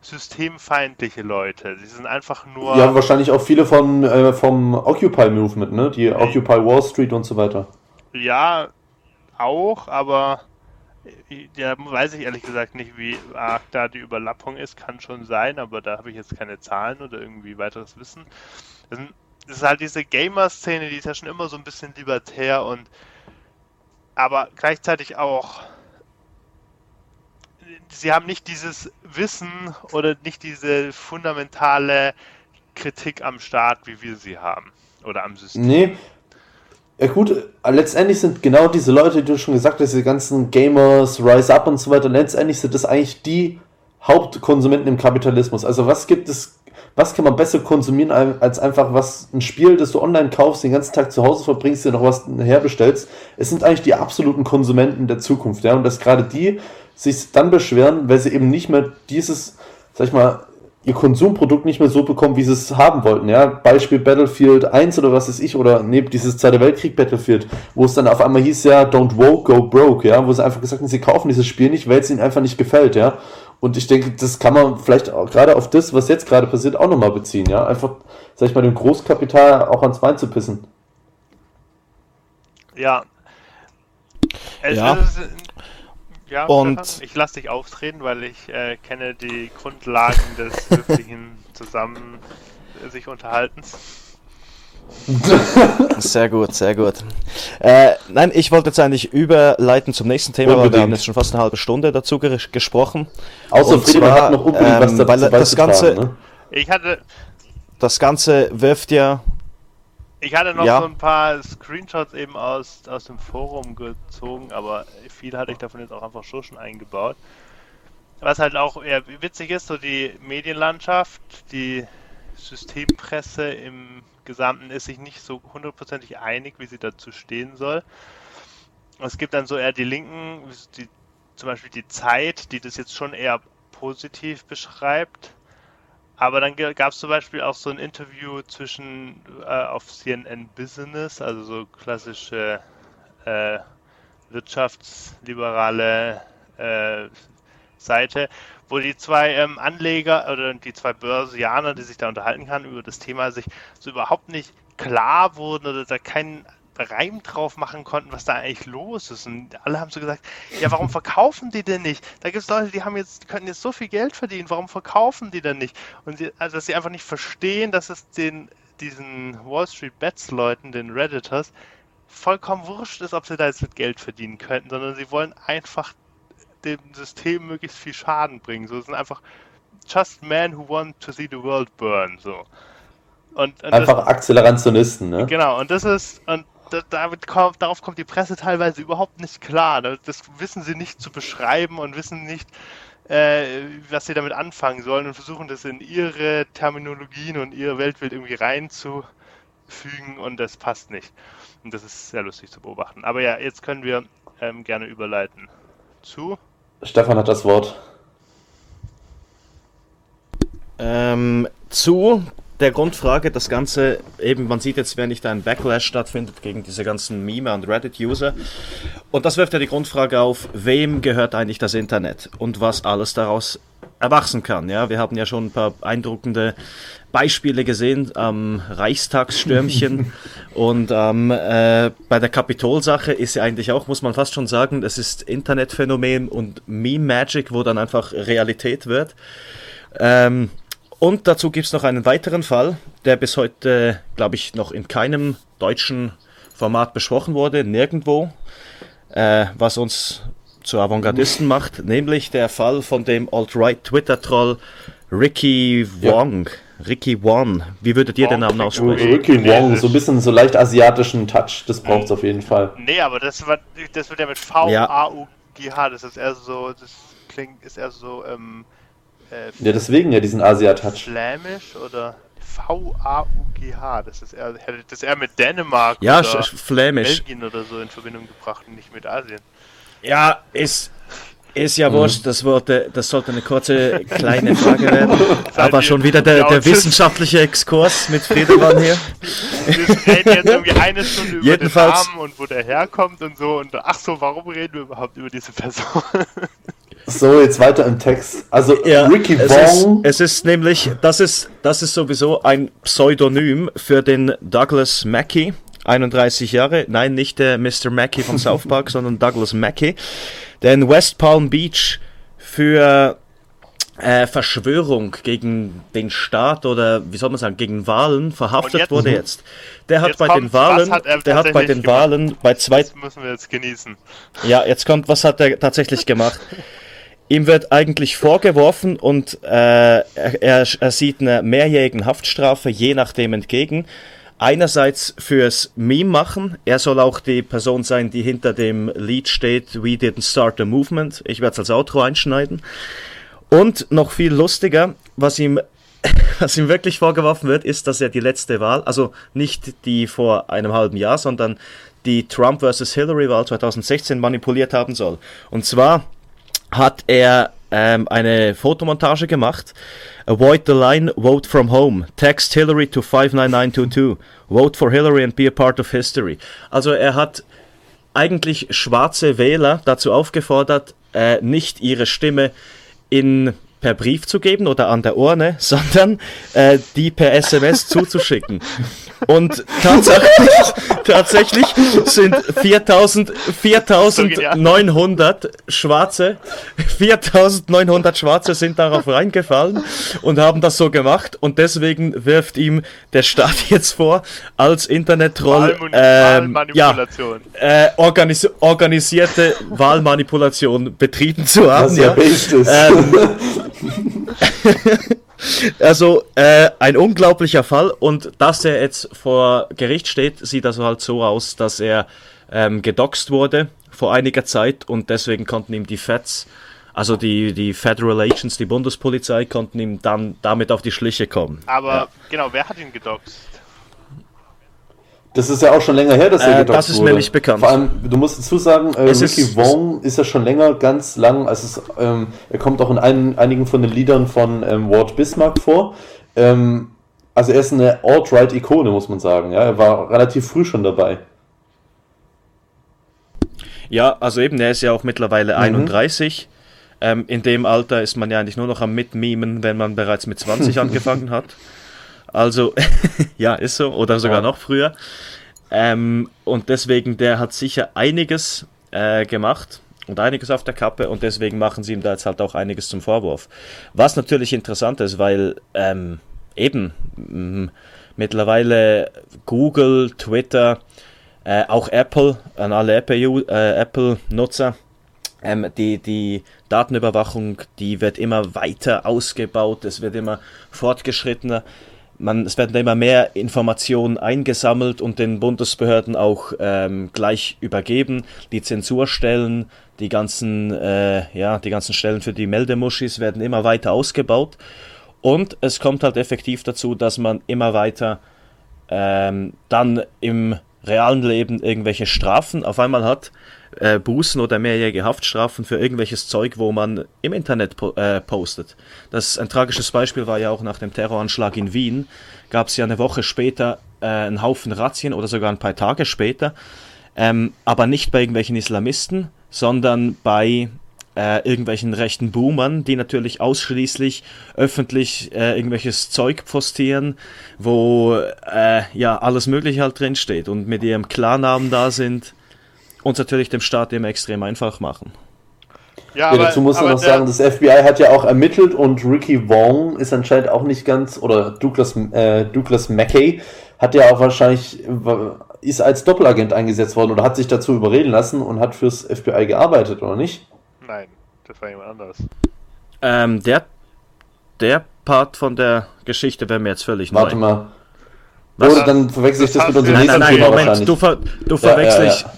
systemfeindliche Leute. Sie sind einfach nur... Ja, wahrscheinlich auch viele vom Occupy-Movement, ne? Die Occupy Wall Street und so weiter. Ja, auch, aber da weiß ich ehrlich gesagt nicht, wie arg da die Überlappung ist. Kann schon sein, aber da habe ich jetzt keine Zahlen oder irgendwie weiteres Wissen. Das ist halt diese Gamer-Szene, die ist ja schon immer so ein bisschen libertär und aber gleichzeitig auch, sie haben nicht dieses Wissen oder nicht diese fundamentale Kritik am Staat, wie wir sie haben oder am System. Nee. Ja gut, letztendlich sind genau diese Leute, die du schon gesagt hast, diese ganzen Gamers, Rise Up und so weiter, letztendlich sind das eigentlich die Hauptkonsumenten im Kapitalismus. Also was kann man besser konsumieren als einfach ein Spiel, das du online kaufst, den ganzen Tag zu Hause verbringst, dir noch was herbestellst. Es sind eigentlich die absoluten Konsumenten der Zukunft, ja, und dass gerade die sich dann beschweren, weil sie eben nicht mehr dieses, sag ich mal, ihr Konsumprodukt nicht mehr so bekommen, wie sie es haben wollten, ja, Beispiel Battlefield 1 oder was weiß ich, oder dieses Zweite Weltkrieg Battlefield, wo es dann auf einmal hieß, ja, don't woke, go broke, ja, wo sie einfach gesagt haben, sie kaufen dieses Spiel nicht, weil es ihnen einfach nicht gefällt, ja, Und ich denke, das kann man vielleicht auch gerade auf das, was jetzt gerade passiert, auch nochmal beziehen. Ja? Einfach, sag ich mal, dem Großkapital auch ans Bein zu pissen. Ja. Ja, und ich lasse dich auftreten, weil ich kenne die Grundlagen des höflichen Zusammen sich unterhaltens. Sehr gut, sehr gut. Nein, ich wollte jetzt eigentlich überleiten zum nächsten Thema, unbedingt, weil wir haben jetzt schon fast eine halbe Stunde dazu gesprochen. Außer Friedmann hat noch unbedingt was dazu beizutragen, ne? Das Ganze wirft ja... Ich hatte noch so ein paar Screenshots eben aus dem Forum gezogen, aber viel hatte ich davon jetzt auch einfach schon eingebaut. Was halt auch eher witzig ist, so die Medienlandschaft, die Systempresse im Gesamten ist sich nicht so hundertprozentig einig, wie sie dazu stehen soll. Es gibt dann so eher die Linken, die, zum Beispiel die Zeit, die das jetzt schon eher positiv beschreibt. Aber dann gab es zum Beispiel auch so ein Interview zwischen auf CNN Business, also so klassische wirtschaftsliberale Seite, wo die zwei Anleger oder die zwei Börsianer, die sich da unterhalten haben über das Thema, sich so überhaupt nicht klar wurden oder da keinen Reim drauf machen konnten, was da eigentlich los ist. Und alle haben so gesagt, ja, warum verkaufen die denn nicht? Da gibt es Leute, die haben jetzt, können jetzt so viel Geld verdienen, warum verkaufen die denn nicht? Und dass sie einfach nicht verstehen, dass es diesen Wall Street Bets Leuten, den Redditors, vollkommen wurscht ist, ob sie da jetzt mit Geld verdienen könnten, sondern sie wollen einfach dem System möglichst viel Schaden bringen. So, es sind einfach just men who want to see the world burn. So. Und einfach das, Akzelerationisten, ne? Genau, und das ist... Und darauf kommt die Presse teilweise überhaupt nicht klar. Das wissen sie nicht zu beschreiben und wissen nicht, was sie damit anfangen sollen und versuchen das in ihre Terminologien und ihr Weltbild irgendwie reinzufügen und das passt nicht. Und das ist sehr lustig zu beobachten. Aber ja, jetzt können wir gerne überleiten zu... Stefan hat das Wort. Zu... der Grundfrage, das Ganze, eben man sieht jetzt, wenn nicht ein Backlash stattfindet gegen diese ganzen Meme- und Reddit-User. Und das wirft ja die Grundfrage auf, wem gehört eigentlich das Internet und was alles daraus erwachsen kann. Ja, wir haben ja schon ein paar eindruckende Beispiele gesehen am Reichstagsstürmchen und bei der Kapitol-Sache ist ja eigentlich auch, muss man fast schon sagen, es ist Internetphänomen und Meme-Magic, wo dann einfach Realität wird. Und dazu gibt es noch einen weiteren Fall, der bis heute, glaube ich, noch in keinem deutschen Format besprochen wurde, nirgendwo, was uns zu Avantgardisten macht, nämlich der Fall von dem Alt-Right-Twitter-Troll Ricky Wong. Ja. Ricky Wong. Wie würdet ihr den Namen aussprechen? Ricky Wong, so ein bisschen so leicht asiatischen Touch, das braucht es auf jeden Fall. Nee, aber das wird ja mit V-A-U-G-H, das ist eher so, das klingt, ist eher so, ja, deswegen ja diesen Asia-Touch. Flämisch oder V-A-U-G-H, das ist eher mit Dänemark oder Flämisch. Belgien oder so in Verbindung gebracht und nicht mit Asien. Ja, ist ja wurscht, das sollte eine kurze, kleine Frage werden. Aber schon wieder der wissenschaftliche Exkurs mit Friedemann hier. Wir reden jetzt irgendwie eine Stunde über den Namen und wo der herkommt und so. Und ach so, warum reden wir überhaupt über diese Person? So, jetzt weiter im Text. Also ja, Ricky Wong. Es ist nämlich, das ist sowieso ein Pseudonym für den Douglas Mackey, 31 Jahre. Nein, nicht der Mr. Mackey von South Park, sondern Douglas Mackey, der in West Palm Beach für Verschwörung gegen den Staat oder wie soll man sagen, gegen Wahlen verhaftet wurde jetzt. Der hat bei den Wahlen das müssen wir jetzt genießen. Ja, jetzt kommt, was hat er tatsächlich gemacht? Ihm wird eigentlich vorgeworfen und er sieht einer mehrjährigen Haftstrafe, je nachdem entgegen. Einerseits fürs Meme machen. Er soll auch die Person sein, die hinter dem Lied steht, We Didn't Start the Movement. Ich werde es als Outro einschneiden. Und noch viel lustiger, was ihm wirklich vorgeworfen wird, ist, dass er die letzte Wahl, also nicht die vor einem halben Jahr, sondern die Trump vs. Hillary-Wahl 2016 manipuliert haben soll. Und zwar... hat er eine Fotomontage gemacht. Avoid the line, vote from home. Text Hillary to 59922. Vote for Hillary and be a part of history. Also er hat eigentlich schwarze Wähler dazu aufgefordert, nicht ihre Stimme per Brief zu geben oder an der Urne, sondern die per SMS zuzuschicken. Und tatsächlich sind 4.900 Schwarze sind darauf reingefallen und haben das so gemacht, und deswegen wirft ihm der Staat jetzt vor, als Internet-Troll organisierte Wahlmanipulation betrieben zu haben. Das ist ja. Also ein unglaublicher Fall, und dass er jetzt vor Gericht steht, sieht also halt so aus, dass er gedoxt wurde vor einiger Zeit, und deswegen konnten ihm die Feds, also die Federal Agents, die Bundespolizei, konnten ihm dann damit auf die Schliche kommen. Aber ja. Genau, wer hat ihn gedoxt? Das ist ja auch schon länger her, dass er gedoxt wurde. Das ist mir nicht bekannt. Vor allem, du musst dazu sagen, Ricky Wong ist ja schon länger, ganz lang, also er kommt auch in einigen von den Liedern von Ward Bismarck vor. Also er ist eine Alt-Right-Ikone, muss man sagen. Ja? Er war relativ früh schon dabei. Ja, also eben, er ist ja auch mittlerweile 31. In dem Alter ist man ja eigentlich nur noch am Mitmemen, wenn man bereits mit 20 angefangen hat. Also, ja, ist so, oder sogar noch früher. Und deswegen, der hat sicher einiges gemacht und einiges auf der Kappe, und deswegen machen sie ihm da jetzt halt auch einiges zum Vorwurf. Was natürlich interessant ist, weil mittlerweile Google, Twitter, auch Apple, an alle Apple-Nutzer, die Datenüberwachung, die wird immer weiter ausgebaut, es wird immer fortgeschrittener. Es werden immer mehr Informationen eingesammelt und den Bundesbehörden auch gleich übergeben. Die Zensurstellen, die ganzen Stellen für die Meldemuschis werden immer weiter ausgebaut. Und es kommt halt effektiv dazu, dass man immer weiter dann im realen Leben irgendwelche Strafen auf einmal hat, Bußen oder mehrjährige Haftstrafen für irgendwelches Zeug, wo man im Internet postet. Ein tragisches Beispiel war ja auch nach dem Terroranschlag in Wien, gab es ja eine Woche später einen Haufen Razzien oder sogar ein paar Tage später, aber nicht bei irgendwelchen Islamisten, sondern bei irgendwelchen rechten Boomern, die natürlich ausschließlich öffentlich irgendwelches Zeug postieren, wo alles Mögliche halt drinsteht und mit ihrem Klarnamen da sind und natürlich dem Staat immer extrem einfach machen. Ja, aber, dazu muss man noch sagen, das FBI hat ja auch ermittelt, und Ricky Wong ist anscheinend auch nicht ganz, oder Douglas Mackey hat ja auch wahrscheinlich, ist als Doppelagent eingesetzt worden oder hat sich dazu überreden lassen und hat fürs FBI gearbeitet, oder nicht? Nein, das war jemand anders. Der Part von der Geschichte wäre mir jetzt völlig neu. Warte mal. Oder dann verwechsel ich das mit unserem nächsten Thema wahrscheinlich. Du verwechselst... Ja.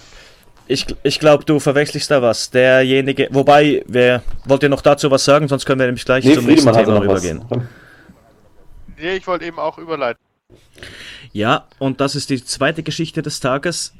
Ich glaube, du verwechselst da was. Derjenige... Wobei, wollt ihr noch dazu was sagen? Sonst können wir nämlich gleich zum nächsten Thema rübergehen. Nee, ich wollte eben auch überleiten. Ja, und das ist die zweite Geschichte des Tages.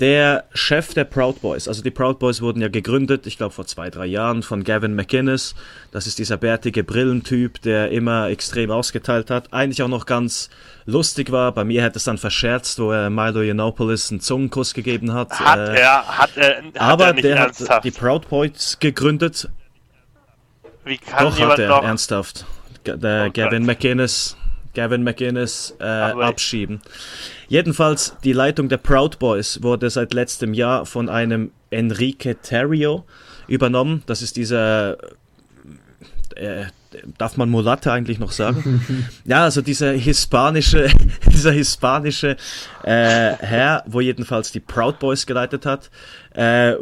Der Chef der Proud Boys, also die Proud Boys wurden ja gegründet, ich glaube vor 2-3 Jahren, von Gavin McInnes. Das ist dieser bärtige Brillentyp, der immer extrem ausgeteilt hat. Eigentlich auch noch ganz lustig war. Bei mir hätte es dann verscherzt, wo er Milo Yiannopoulos einen Zungenkuss gegeben hat. Hat er nicht ernsthaft die Proud Boys gegründet. Wie kann doch jemand hat er noch? Ernsthaft. Gavin McInnes abschieben. Jedenfalls, die Leitung der Proud Boys wurde seit letztem Jahr von einem Enrique Tarrio übernommen. Das ist dieser, darf man Mulatte eigentlich noch sagen? Ja, also dieser hispanische Herr, wo jedenfalls die Proud Boys geleitet hat,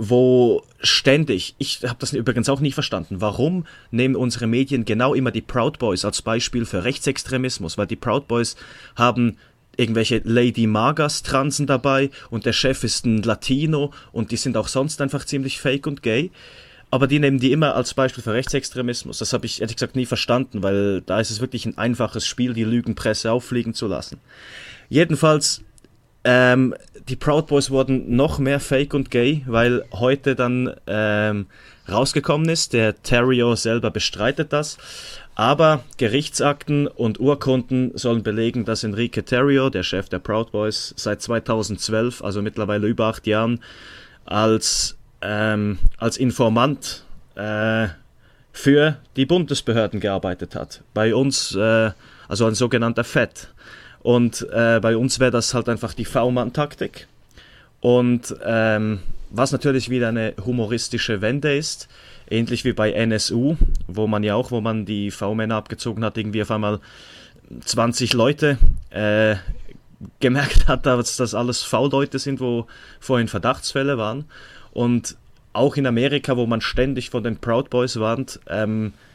wo ständig, ich habe das übrigens auch nie verstanden, warum nehmen unsere Medien genau immer die Proud Boys als Beispiel für Rechtsextremismus, weil die Proud Boys haben irgendwelche Lady Magas Transen dabei und der Chef ist ein Latino und die sind auch sonst einfach ziemlich fake und gay. Aber die nehmen die immer als Beispiel für Rechtsextremismus. Das habe ich ehrlich gesagt nie verstanden, weil da ist es wirklich ein einfaches Spiel, die Lügenpresse auffliegen zu lassen. Jedenfalls, die Proud Boys wurden noch mehr fake und gay, weil heute dann rausgekommen ist. Der Tarrio selber bestreitet das. Aber Gerichtsakten und Urkunden sollen belegen, dass Enrique Tarrio, der Chef der Proud Boys, seit 2012, also mittlerweile über 8 Jahren, als Informant für die Bundesbehörden gearbeitet hat. Bei uns, also ein sogenannter FED. Und bei uns wäre das halt einfach die V-Mann-Taktik. Und was natürlich wieder eine humoristische Wende ist, ähnlich wie bei NSU, wo man die V-Männer abgezogen hat, irgendwie auf einmal 20 Leute gemerkt hat, dass das alles V-Leute sind, wo vorhin Verdachtsfälle waren. Und auch in Amerika, wo man ständig von den Proud Boys warnt,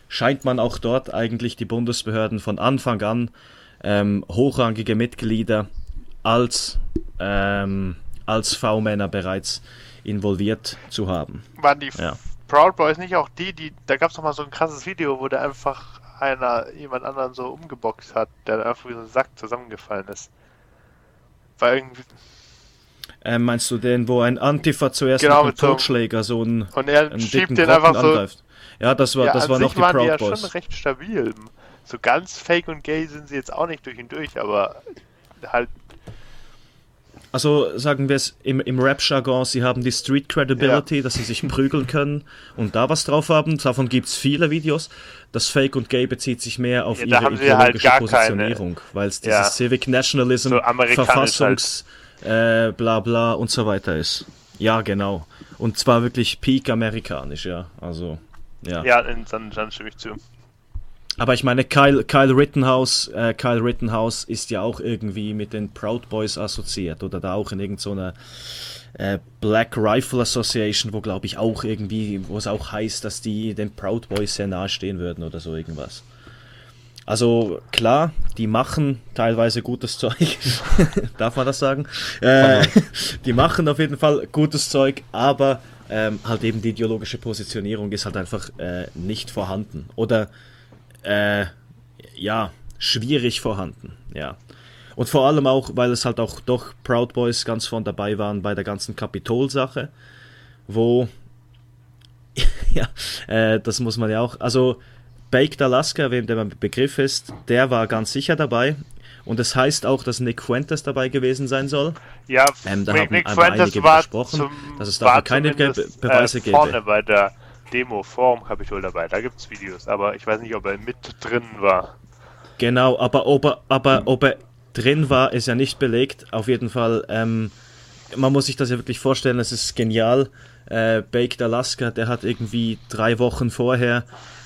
scheint man auch dort eigentlich die Bundesbehörden von Anfang an hochrangige Mitglieder als V-Männer bereits involviert zu haben. Waren die Proud Boys nicht auch die, da gab es nochmal so ein krasses Video, wo da einfach jemand anderen so umgeboxt hat, der da einfach wie so ein Sack zusammengefallen ist. War irgendwie... meinst du den, wo ein Antifa zuerst mit einem Totschläger so einen dicken Brocken angreift? Und er schiebt den einfach angreift. So... Ja, das war noch die Proud Boys. Die waren ja schon recht stabil. So ganz fake und gay sind sie jetzt auch nicht durch und durch, aber halt... Also sagen wir es im Rap-Jargon, sie haben die Street Credibility, dass sie sich prügeln können und da was drauf haben. Davon gibt es viele Videos. Das Fake und Gay bezieht sich mehr auf ihre ideologische Positionierung, weil es dieses Civic Nationalism, so Verfassungs... Halt. Bla bla und so weiter ist. Ja, genau. Und zwar wirklich peak amerikanisch, ja. Also, ja. Ja, dann stimme ich zu. Aber ich meine, Kyle Rittenhouse ist ja auch irgendwie mit den Proud Boys assoziiert oder da auch in irgendeiner Black Rifle Association, wo glaube ich auch irgendwie, wo es auch heißt, dass die den Proud Boys sehr nahe stehen würden oder so irgendwas. Also klar, die machen teilweise gutes Zeug, darf man das sagen? Die machen auf jeden Fall gutes Zeug, aber halt eben die ideologische Positionierung ist halt einfach nicht vorhanden oder schwierig vorhanden, ja. Und vor allem auch, weil es halt auch doch Proud Boys ganz vorn dabei waren bei der ganzen Kapitol-Sache, wo, das muss man ja auch, also... Baked Alaska, wem der Begriff ist, der war ganz sicher dabei. Und es heißt auch, dass Nick Fuentes dabei gewesen sein soll. Ja, da haben Nick Fuentes war dass es da keine Beweise gäbe. Vorne bei der Demo vor dem Kapitol dabei. Da gibt es Videos, aber ich weiß nicht, ob er mit drin war. Genau, aber ob er drin war, ist ja nicht belegt. Auf jeden Fall, man muss sich das ja wirklich vorstellen, es ist genial. Baked Alaska, der hat irgendwie 3 Wochen vorher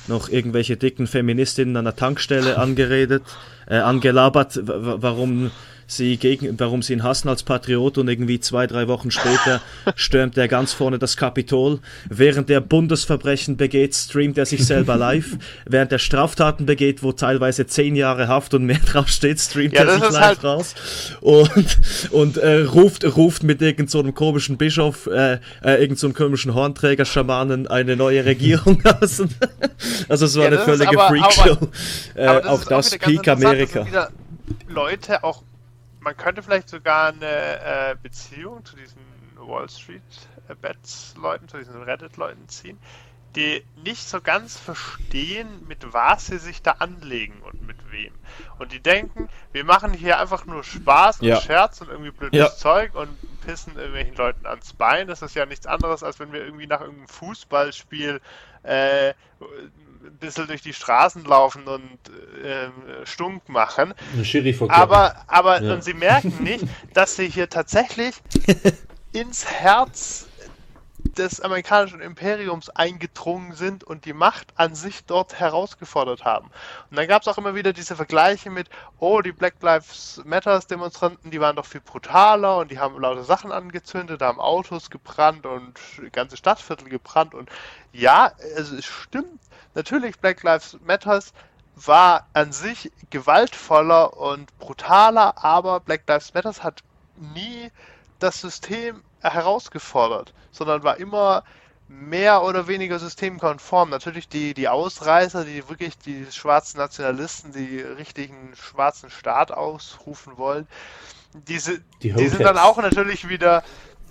noch irgendwelche dicken Feministinnen an der Tankstelle angelabert, warum sie ihn hassen als Patriot, und irgendwie 2-3 Wochen später stürmt er ganz vorne das Kapitol. Während er Bundesverbrechen begeht, streamt er sich selber live. Während er Straftaten begeht, wo teilweise 10 Jahre Haft und mehr draufsteht, streamt er sich live halt raus. Und ruft mit irgendeinem komischen Bischof, irgendeinem komischen Hornträger-Schamanen eine neue Regierung aus. Also es war eine völlige Freakshow. Auch das Peak Amerika. Das sind wieder Leute auch. Man könnte vielleicht sogar eine Beziehung zu diesen Wall Street Bets Leuten, zu diesen Reddit Leuten ziehen, die nicht so ganz verstehen, mit was sie sich da anlegen und mit wem. Und die denken, wir machen hier einfach nur Spaß und Scherz und irgendwie blödes Zeug und pissen irgendwelchen Leuten ans Bein. Das ist ja nichts anderes, als wenn wir irgendwie nach irgendeinem Fußballspiel ein bisschen durch die Straßen laufen und Stunk machen. Aber und sie merken nicht, dass sie hier tatsächlich ins Herz des amerikanischen Imperiums eingedrungen sind und die Macht an sich dort herausgefordert haben. Und dann gab es auch immer wieder diese Vergleiche mit, die Black Lives Matters Demonstranten, die waren doch viel brutaler und die haben laute Sachen angezündet, haben Autos gebrannt und ganze Stadtviertel gebrannt. Und ja, also es stimmt, natürlich Black Lives Matters war an sich gewaltvoller und brutaler, aber Black Lives Matters hat nie das System herausgefordert, sondern war immer mehr oder weniger systemkonform. Natürlich die Ausreißer, die wirklich die schwarzen Nationalisten, die richtigen schwarzen Staat ausrufen wollen, die sind dann auch natürlich wieder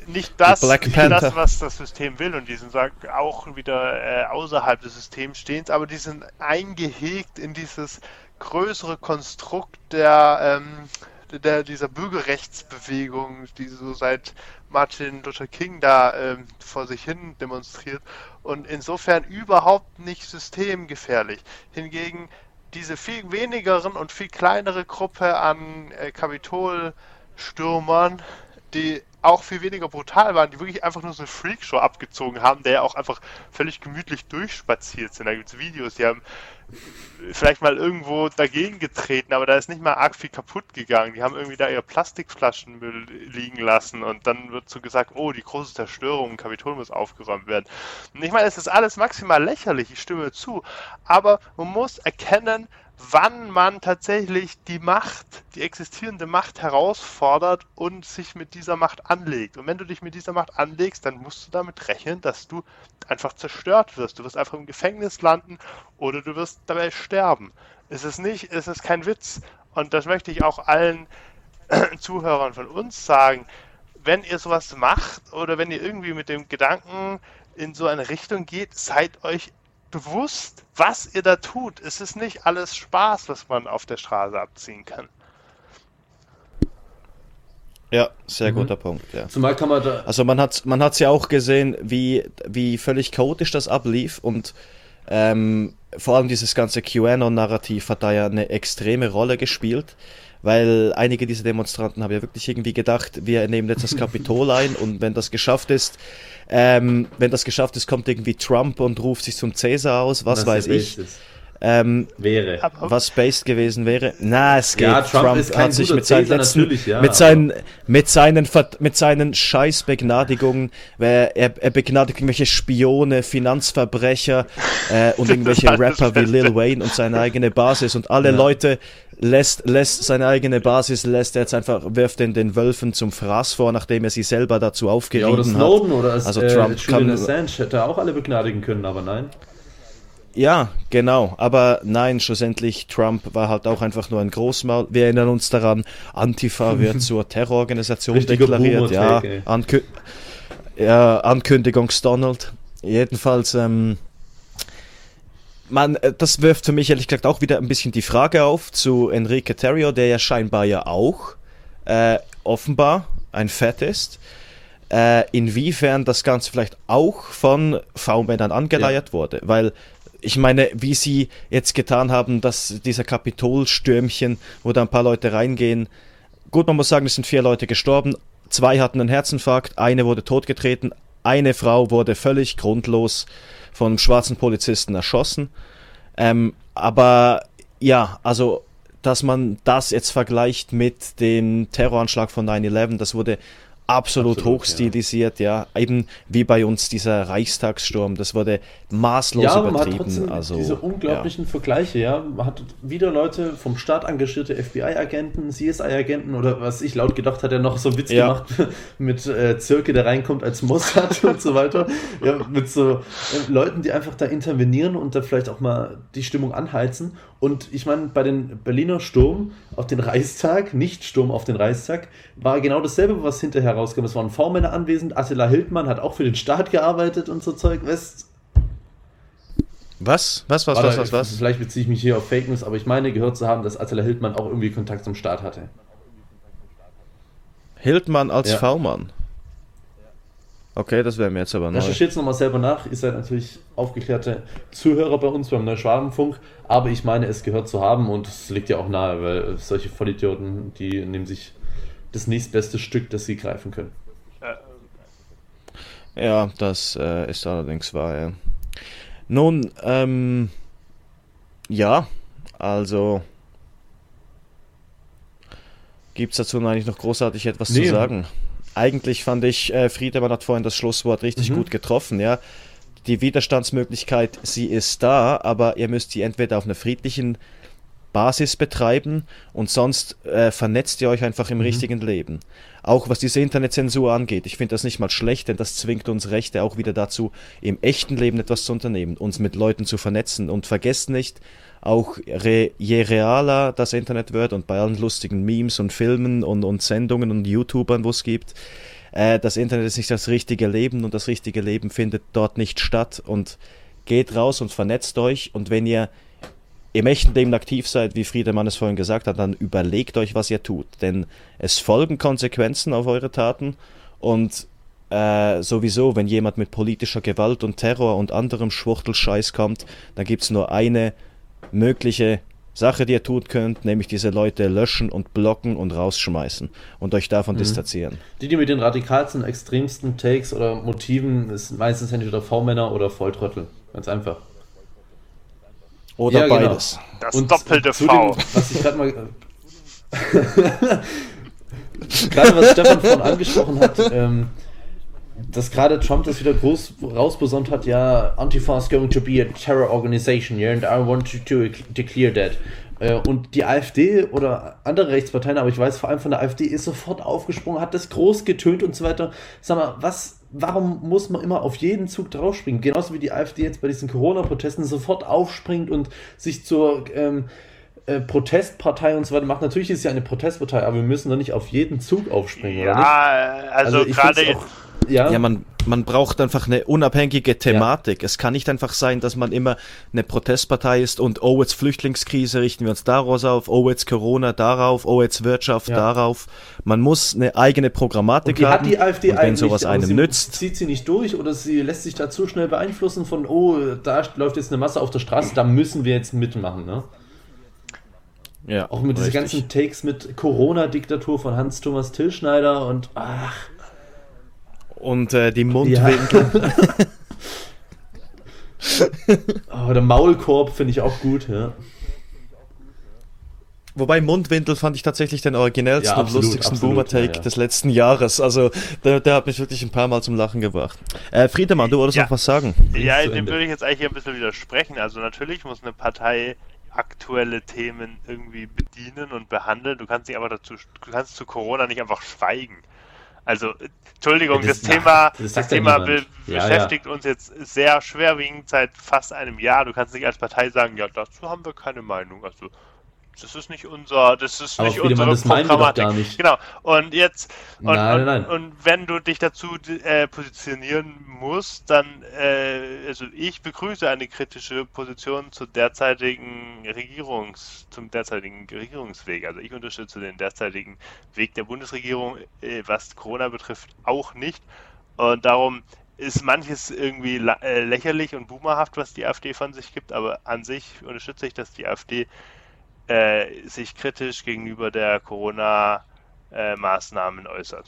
nicht das, was das System will, und die sind auch wieder außerhalb des Systems stehend, aber die sind eingehegt in dieses größere Konstrukt der dieser Bürgerrechtsbewegung, die so seit Martin Luther King da vor sich hin demonstriert und insofern überhaupt nicht systemgefährlich. Hingegen diese viel wenigeren und viel kleinere Gruppe an Kapitolstürmern, die auch viel weniger brutal waren, die wirklich einfach nur so eine Freakshow abgezogen haben, der ja auch einfach völlig gemütlich durchspaziert sind. Da gibt es Videos, die haben vielleicht mal irgendwo dagegen getreten, aber da ist nicht mal arg viel kaputt gegangen. Die haben irgendwie da ihre Plastikflaschen liegen lassen und dann wird so gesagt, oh, die große Zerstörung im Kapitol muss aufgeräumt werden. Und ich meine, es ist alles maximal lächerlich, ich stimme zu, aber man muss erkennen, wann man tatsächlich die Macht, die existierende Macht herausfordert und sich mit dieser Macht anlegt. Und wenn du dich mit dieser Macht anlegst, dann musst du damit rechnen, dass du einfach zerstört wirst. Du wirst einfach im Gefängnis landen oder du wirst dabei sterben. Es ist kein Witz. Und das möchte ich auch allen Zuhörern von uns sagen. Wenn ihr sowas macht oder wenn ihr irgendwie mit dem Gedanken in so eine Richtung geht, seid euch bewusst, was ihr da tut. Es ist nicht alles Spaß, was man auf der Straße abziehen kann. Ja, sehr guter Punkt. Ja. Zumal kann man da... Also man hat's ja auch gesehen, wie völlig chaotisch das ablief und vor allem dieses ganze QAnon-Narrativ hat da ja eine extreme Rolle gespielt, weil einige dieser Demonstranten haben ja wirklich irgendwie gedacht, wir nehmen jetzt das Kapitol ein und wenn das geschafft ist, kommt irgendwie Trump und ruft sich zum Cäsar aus, was weiß ich. Wäre. Was based gewesen wäre. Na, es geht. Ja, Trump ist kein hat sich mit seinen Cäsar, letzten, ja, mit seinen Scheißbegnadigungen, er begnadigt irgendwelche Spione, Finanzverbrecher und irgendwelche Rapper wie Lil Wayne und seine eigene Basis und alle Leute lässt seine eigene Basis, lässt er jetzt einfach, wirft den Wölfen zum Fraß vor, nachdem er sie selber dazu aufgerieben hat. Ja, oder Snowden hat. Oder also Trump Julian Assange hätte er auch alle begnadigen können, aber nein. Ja, genau, aber nein, schlussendlich, Trump war halt auch einfach nur ein Großmaul. Wir erinnern uns daran, Antifa wird zur Terrororganisation deklariert. Ja, Ankündigungs-Donald. Jedenfalls, das wirft für mich ehrlich gesagt auch wieder ein bisschen die Frage auf zu Enrique Tarrio, der ja scheinbar ja auch offenbar ein Fett ist. Inwiefern das Ganze vielleicht auch von V-Männern angeleiert wurde, weil ich meine, wie sie jetzt getan haben, dass dieser Kapitolstürmchen, wo da ein paar Leute reingehen, gut, man muss sagen, es sind 4 Leute gestorben, 2 hatten einen Herzinfarkt, eine wurde totgetreten, eine Frau wurde völlig grundlos von einem schwarzen Polizisten erschossen. Aber ja, also, dass man das jetzt vergleicht mit dem Terroranschlag von 9/11, das wurde absolut hochstilisiert, ja. Eben wie bei uns dieser Reichstagssturm, das wurde maßlos übertrieben. Ja, man hat trotzdem diese unglaublichen Vergleiche, ja. Man hat wieder Leute vom Staat engagierte FBI-Agenten, CSI-Agenten oder was ich laut gedacht hat, er noch so einen Witz gemacht mit Zirke, der reinkommt als Mossad und so weiter. Ja, mit so Leuten, die einfach da intervenieren und da vielleicht auch mal die Stimmung anheizen. Und ich meine, bei den Berliner Sturm auf den Reichstag, war genau dasselbe, was hinterher rauskam. Es waren V-Männer anwesend, Attila Hildmann hat auch für den Staat gearbeitet und so Zeug. Was? Vielleicht beziehe ich mich hier auf Fake News, aber ich meine gehört zu haben, dass Attila Hildmann auch irgendwie Kontakt zum Staat hatte. Hildmann als V-Mann? Okay, das wäre mir jetzt aber neu. Recherchiert es nochmal selber nach. Ihr seid natürlich aufgeklärte Zuhörer bei uns beim Neuschwabenfunk, aber ich meine, es gehört zu haben und es liegt ja auch nahe, weil solche Vollidioten, die nehmen sich das nächstbeste Stück, das sie greifen können. Ja, das ist allerdings wahr, ja. Nun, also gibt es dazu eigentlich noch großartig etwas zu sagen? Eigentlich fand ich, Friedemann hat vorhin das Schlusswort richtig gut getroffen, ja. Die Widerstandsmöglichkeit, sie ist da, aber ihr müsst die entweder auf einer friedlichen Basis betreiben und sonst vernetzt ihr euch einfach im richtigen Leben. Auch was diese Internetzensur angeht, ich finde das nicht mal schlecht, denn das zwingt uns Rechte auch wieder dazu, im echten Leben etwas zu unternehmen, uns mit Leuten zu vernetzen und vergesst nicht, auch je realer das Internet wird und bei allen lustigen Memes und Filmen und Sendungen und YouTubern, wo es gibt, das Internet ist nicht das richtige Leben und das richtige Leben findet dort nicht statt und geht raus und vernetzt euch und wenn ihr ihr möchtet eben aktiv seid, wie Friedemann es vorhin gesagt hat, dann überlegt euch, was ihr tut, denn es folgen Konsequenzen auf eure Taten und sowieso, wenn jemand mit politischer Gewalt und Terror und anderem Schwuchtelscheiß kommt, dann gibt es nur eine mögliche Sache, die ihr tun könnt, nämlich diese Leute löschen und blocken und rausschmeißen und euch davon distanzieren. Die mit den radikalsten, extremsten Takes oder Motiven sind meistens entweder V-Männer oder Volltrottel. Ganz einfach. Oder ja, beides. Genau. Das und doppelte V. Dem, was ich gerade mal... gerade was Stefan vorhin angesprochen hat, dass gerade Trump das wieder groß rausbesondert hat, ja, Antifa is going to be a terror organization, yeah, and I want to declare that. Und die AfD oder andere Rechtsparteien, aber ich weiß vor allem von der AfD, ist sofort aufgesprungen, hat das groß getönt und so weiter. Sag mal, warum muss man immer auf jeden Zug draufspringen? Genauso wie die AfD jetzt bei diesen Corona-Protesten sofort aufspringt und sich zur Protestpartei und so weiter macht. Natürlich ist sie eine Protestpartei, aber wir müssen doch nicht auf jeden Zug aufspringen, ja, oder nicht? Also gerade... Ja, man braucht einfach eine unabhängige Thematik. Ja. Es kann nicht einfach sein, dass man immer eine Protestpartei ist und oh, jetzt Flüchtlingskrise, richten wir uns daraus auf, oh, jetzt Corona darauf, oh, jetzt Wirtschaft darauf. Man muss eine eigene Programmatik und haben. Hat die AfD und wenn sowas einem nützt. Zieht sie nicht durch oder sie lässt sich da zu schnell beeinflussen von, oh, da läuft jetzt eine Masse auf der Straße, da müssen wir jetzt mitmachen, ne? Ja, auch mit diesen ganzen Takes mit Corona-Diktatur von Hans-Thomas Tillschneider und ach... Und die Mundwinkel. Ja. Oh, der Maulkorb finde ich auch gut, ja. Wobei Mundwinkel fand ich tatsächlich den originellsten und lustigsten Boomer-Take des letzten Jahres. Also der hat mich wirklich ein paar Mal zum Lachen gebracht. Friedemann, du wolltest noch was sagen? Ja, dem würde ich jetzt eigentlich ein bisschen widersprechen. Also natürlich muss eine Partei aktuelle Themen irgendwie bedienen und behandeln. Du kannst zu Corona nicht einfach schweigen. Also, Entschuldigung, das Thema beschäftigt uns jetzt sehr schwerwiegend seit fast einem Jahr. Du kannst nicht als Partei sagen, ja, dazu haben wir keine Meinung. Also, das ist nicht unser, das ist nicht unsere Programmatik. Genau. Und jetzt, und wenn du dich dazu positionieren musst, dann, also ich begrüße eine kritische Position zum derzeitigen Regierungsweg. Also ich unterstütze den derzeitigen Weg der Bundesregierung, was Corona betrifft, auch nicht. Und darum ist manches irgendwie lächerlich und boomerhaft, was die AfD von sich gibt, aber an sich unterstütze ich, dass die AfD sich kritisch gegenüber der Corona-Maßnahmen äußert.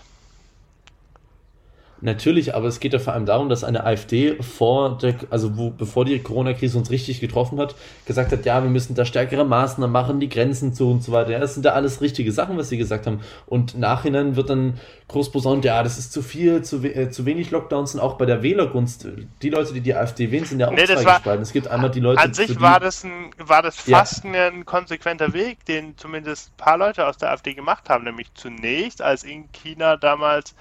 Natürlich, aber es geht ja vor allem darum, dass eine AfD bevor die Corona-Krise uns richtig getroffen hat, gesagt hat, ja, wir müssen da stärkere Maßnahmen machen, die Grenzen zu und so weiter. Ja, das sind da alles richtige Sachen, was sie gesagt haben. Und im Nachhinein wird dann groß posaunt, ja, das ist zu viel, zu wenig Lockdowns und auch bei der Wählergunst. Die Leute, die die AfD wählen, sind ja auch zweigespalten. Es gibt einmal die Leute, an sich war das fast ein konsequenter Weg, den zumindest ein paar Leute aus der AfD gemacht haben. Nämlich zunächst, als in China damals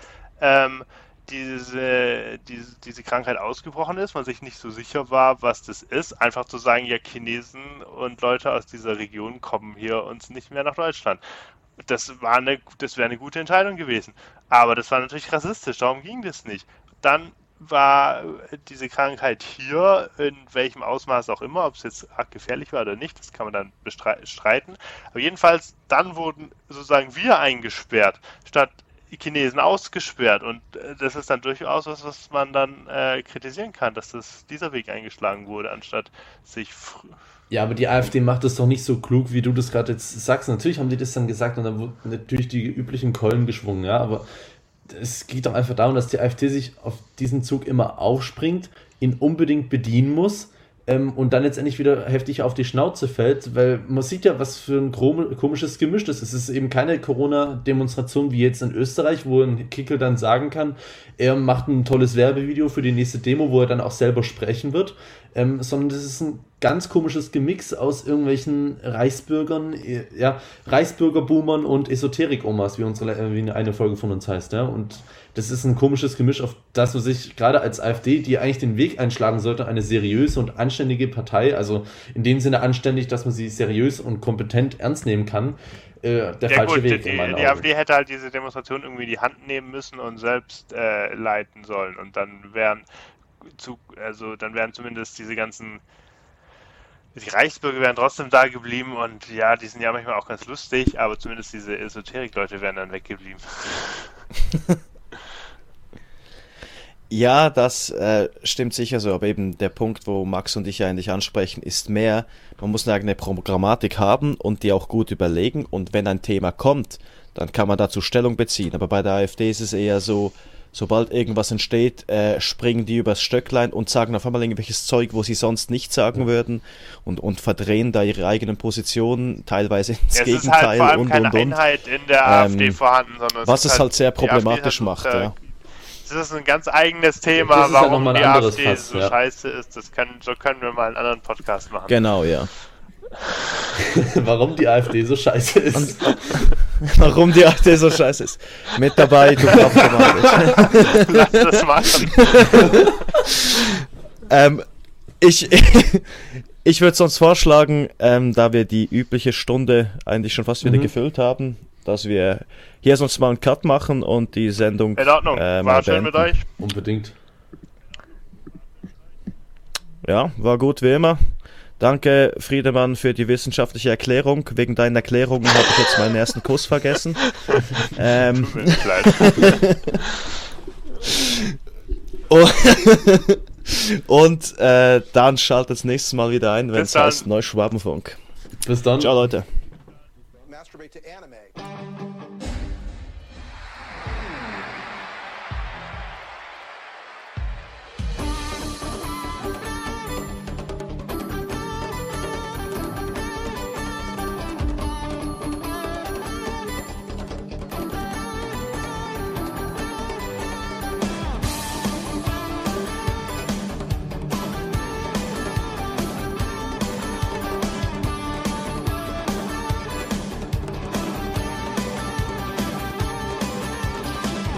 diese Krankheit ausgebrochen ist, man sich nicht so sicher war, was das ist, einfach zu sagen, ja, Chinesen und Leute aus dieser Region kommen hier uns nicht mehr nach Deutschland. Das wäre eine gute Entscheidung gewesen. Aber das war natürlich rassistisch, darum ging das nicht. Dann war diese Krankheit hier, in welchem Ausmaß auch immer, ob es jetzt gefährlich war oder nicht, das kann man dann bestreiten. Aber jedenfalls, dann wurden sozusagen wir eingesperrt, statt Chinesen ausgesperrt, und das ist dann durchaus was man dann kritisieren kann, dass dieser Weg eingeschlagen wurde, anstatt sich... Ja, aber die AfD macht das doch nicht so klug, wie du das gerade jetzt sagst. Natürlich haben die das dann gesagt und dann wurden natürlich die üblichen Keulen geschwungen, ja, aber es geht doch einfach darum, dass die AfD sich auf diesen Zug immer aufspringt, ihn unbedingt bedienen muss, und dann letztendlich wieder heftig auf die Schnauze fällt, weil man sieht ja, was für ein komisches Gemisch das ist. Es ist eben keine Corona-Demonstration wie jetzt in Österreich, wo ein Kickl dann sagen kann, er macht ein tolles Werbevideo für die nächste Demo, wo er dann auch selber sprechen wird, sondern das ist ein ganz komisches Gemix aus irgendwelchen Reichsbürgern, Reichsbürgerboomern und Esoterik-Omas, wie eine Folge von uns heißt, ja, und das ist ein komisches Gemisch, auf das man sich gerade als AfD, die eigentlich den Weg einschlagen sollte, eine seriöse und anständige Partei, also in dem Sinne anständig, dass man sie seriös und kompetent ernst nehmen kann, der falsche Weg. Die AfD hätte halt diese Demonstration irgendwie in die Hand nehmen müssen und selbst leiten sollen, und dann wären zumindest diese ganzen die Reichsbürger wären trotzdem da geblieben und ja, die sind ja manchmal auch ganz lustig, aber zumindest diese Esoterik-Leute wären dann weggeblieben. Ja, das stimmt sicher so, aber eben der Punkt, wo Max und ich eigentlich ansprechen, ist mehr, man muss eine eigene Programmatik haben und die auch gut überlegen, und wenn ein Thema kommt, dann kann man dazu Stellung beziehen, aber bei der AfD ist es eher so, sobald irgendwas entsteht, springen die übers Stöcklein und sagen auf einmal irgendwelches Zeug, wo sie sonst nicht sagen würden, und verdrehen da ihre eigenen Positionen, teilweise ins Gegenteil. Es ist halt vor allem keine Einheit in der AfD vorhanden, sondern was es halt sehr problematisch macht, ja. Das ist ein ganz eigenes Thema, warum halt die AfD Fass, so scheiße ist. So können wir mal einen anderen Podcast machen. Genau, ja. Warum die AfD so scheiße ist. Warum die AfD so scheiße ist. Mit dabei, du Kopfgemacht. Lass das machen. Ich würde sonst vorschlagen, da wir die übliche Stunde eigentlich schon fast wieder gefüllt haben, dass wir hier sonst mal einen Cut machen und die Sendung. In Ordnung, war schön mit euch. Unbedingt. Ja, war gut wie immer. Danke, Friedemann, für die wissenschaftliche Erklärung. Wegen deinen Erklärungen habe ich jetzt meinen ersten Kuss vergessen. Tut mir leid. Und dann schaltet das nächste Mal wieder ein, wenn es heißt Neuschwabenfunk. Bis dann. Ciao, Leute. To anime.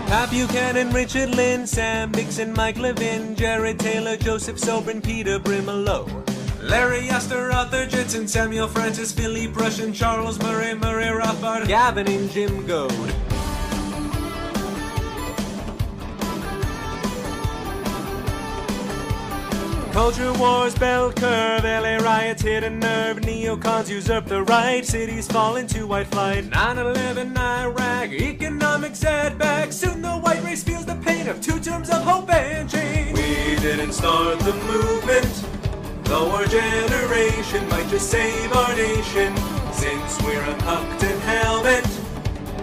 Bob Buchanan, Richard Lynn, Sam Bixson, Mike Levin, Jared Taylor, Joseph Sobran, Peter Brimelow, Larry Astor, Arthur Judson, Samuel Francis, Philly Prussian, Charles Murray, Murray Rothbard, Gavin and Jim Goad. Culture wars, bell curve, LA riots hit a nerve, neocons usurp the right, cities fall into white flight, 9/11 Iraq, economic setback, soon the white race feels the pain of two terms of hope and change. We didn't start the movement, though our generation might just save our nation. Since we're a cucked and helmet,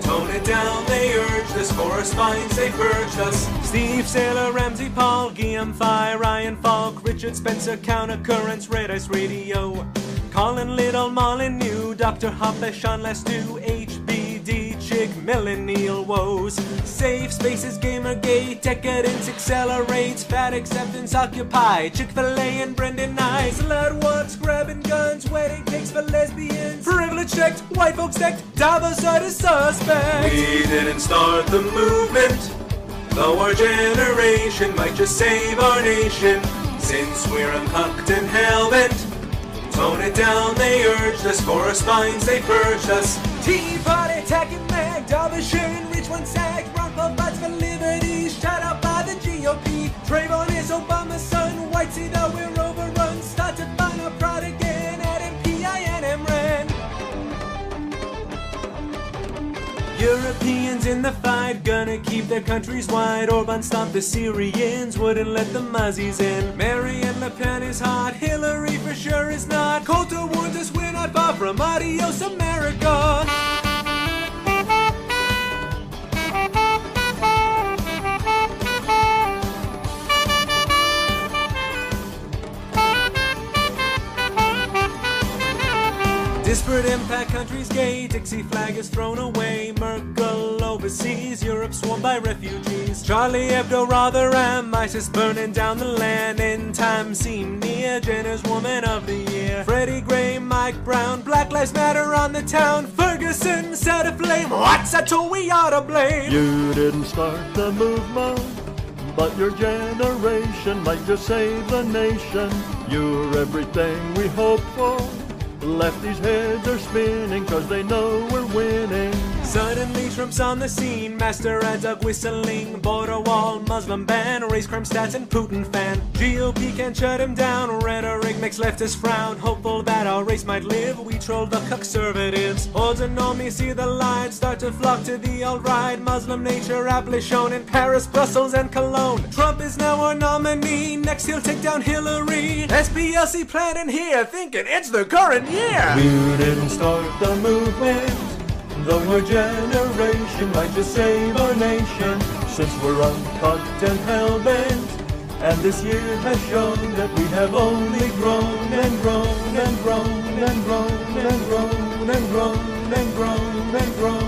tone it down, they urged us, for our spines they purged us. Steve Saylor, Ramsey Paul, Guillaume Fye, Ryan Falk, Richard Spencer, Counter Currents, Red Ice Radio, Colin Little, Molyneux, Dr. Hopper, Sean Lastu, HBD, Chick, Millennial Woes. Safe Spaces, Gamergate, Decadence Accelerates, Fat Acceptance, Occupy, Chick-fil-A and Brendan Ice, Ludwatts, grabbing guns, wedding cakes for lesbians, privilege checked, white folks decked, Davos are the suspects. We didn't start the movement, though our generation might just save our nation. Since we're uncucked and hell-bent, tone it down, they urged us, for our spines they purged us. Tea Party, Tack and Mag, Darvish, Sharon, Rich, One Sack, Rumble Butts for Liberty, shut up by the GOP. Trayvon is Obama's son, White Seed, we're overrun, start to find our pride again, Adam P.I.N.M. ran. Europeans in the fight, gonna keep their countries wide. Orban stomped the Syrians, wouldn't let the Muzzies in. Marianne Le Pen is hot, Hillary for sure is not. Coulter warns us we're not far from adios America. Disparate impact, countries gay, Dixie flag is thrown away, Merkel overseas, Europe swarmed by refugees, Charlie Hebdo, Rotherham, ISIS burning down the land, in time seemed near, Jenner's Woman of the Year, Freddie Gray, Mike Brown, Black Lives Matter on the town, Ferguson set aflame, what's that tool we ought to blame? You didn't start the movement, but your generation might just save the nation. You're everything we hope for, lefties' heads are spinning, cause they know we're winning. Suddenly Trump's on the scene, master at dog whistling, border wall, Muslim ban, race crime stats and Putin fan. GOP can't shut him down, rhetoric makes leftists frown, hopeful that our race might live, we troll the conservatives. Olds and normies see the light, start to flock to the alt-right, Muslim nature aptly shown in Paris, Brussels and Cologne. Trump is now our nominee, next he'll take down Hillary. SPLC planning here, thinking it's the current year. We didn't start the movement, though our generation might just save our nation, since we're uncut and hell-bent, and this year has shown that we have only grown and grown and grown and grown and grown and grown and grown and grown and grown.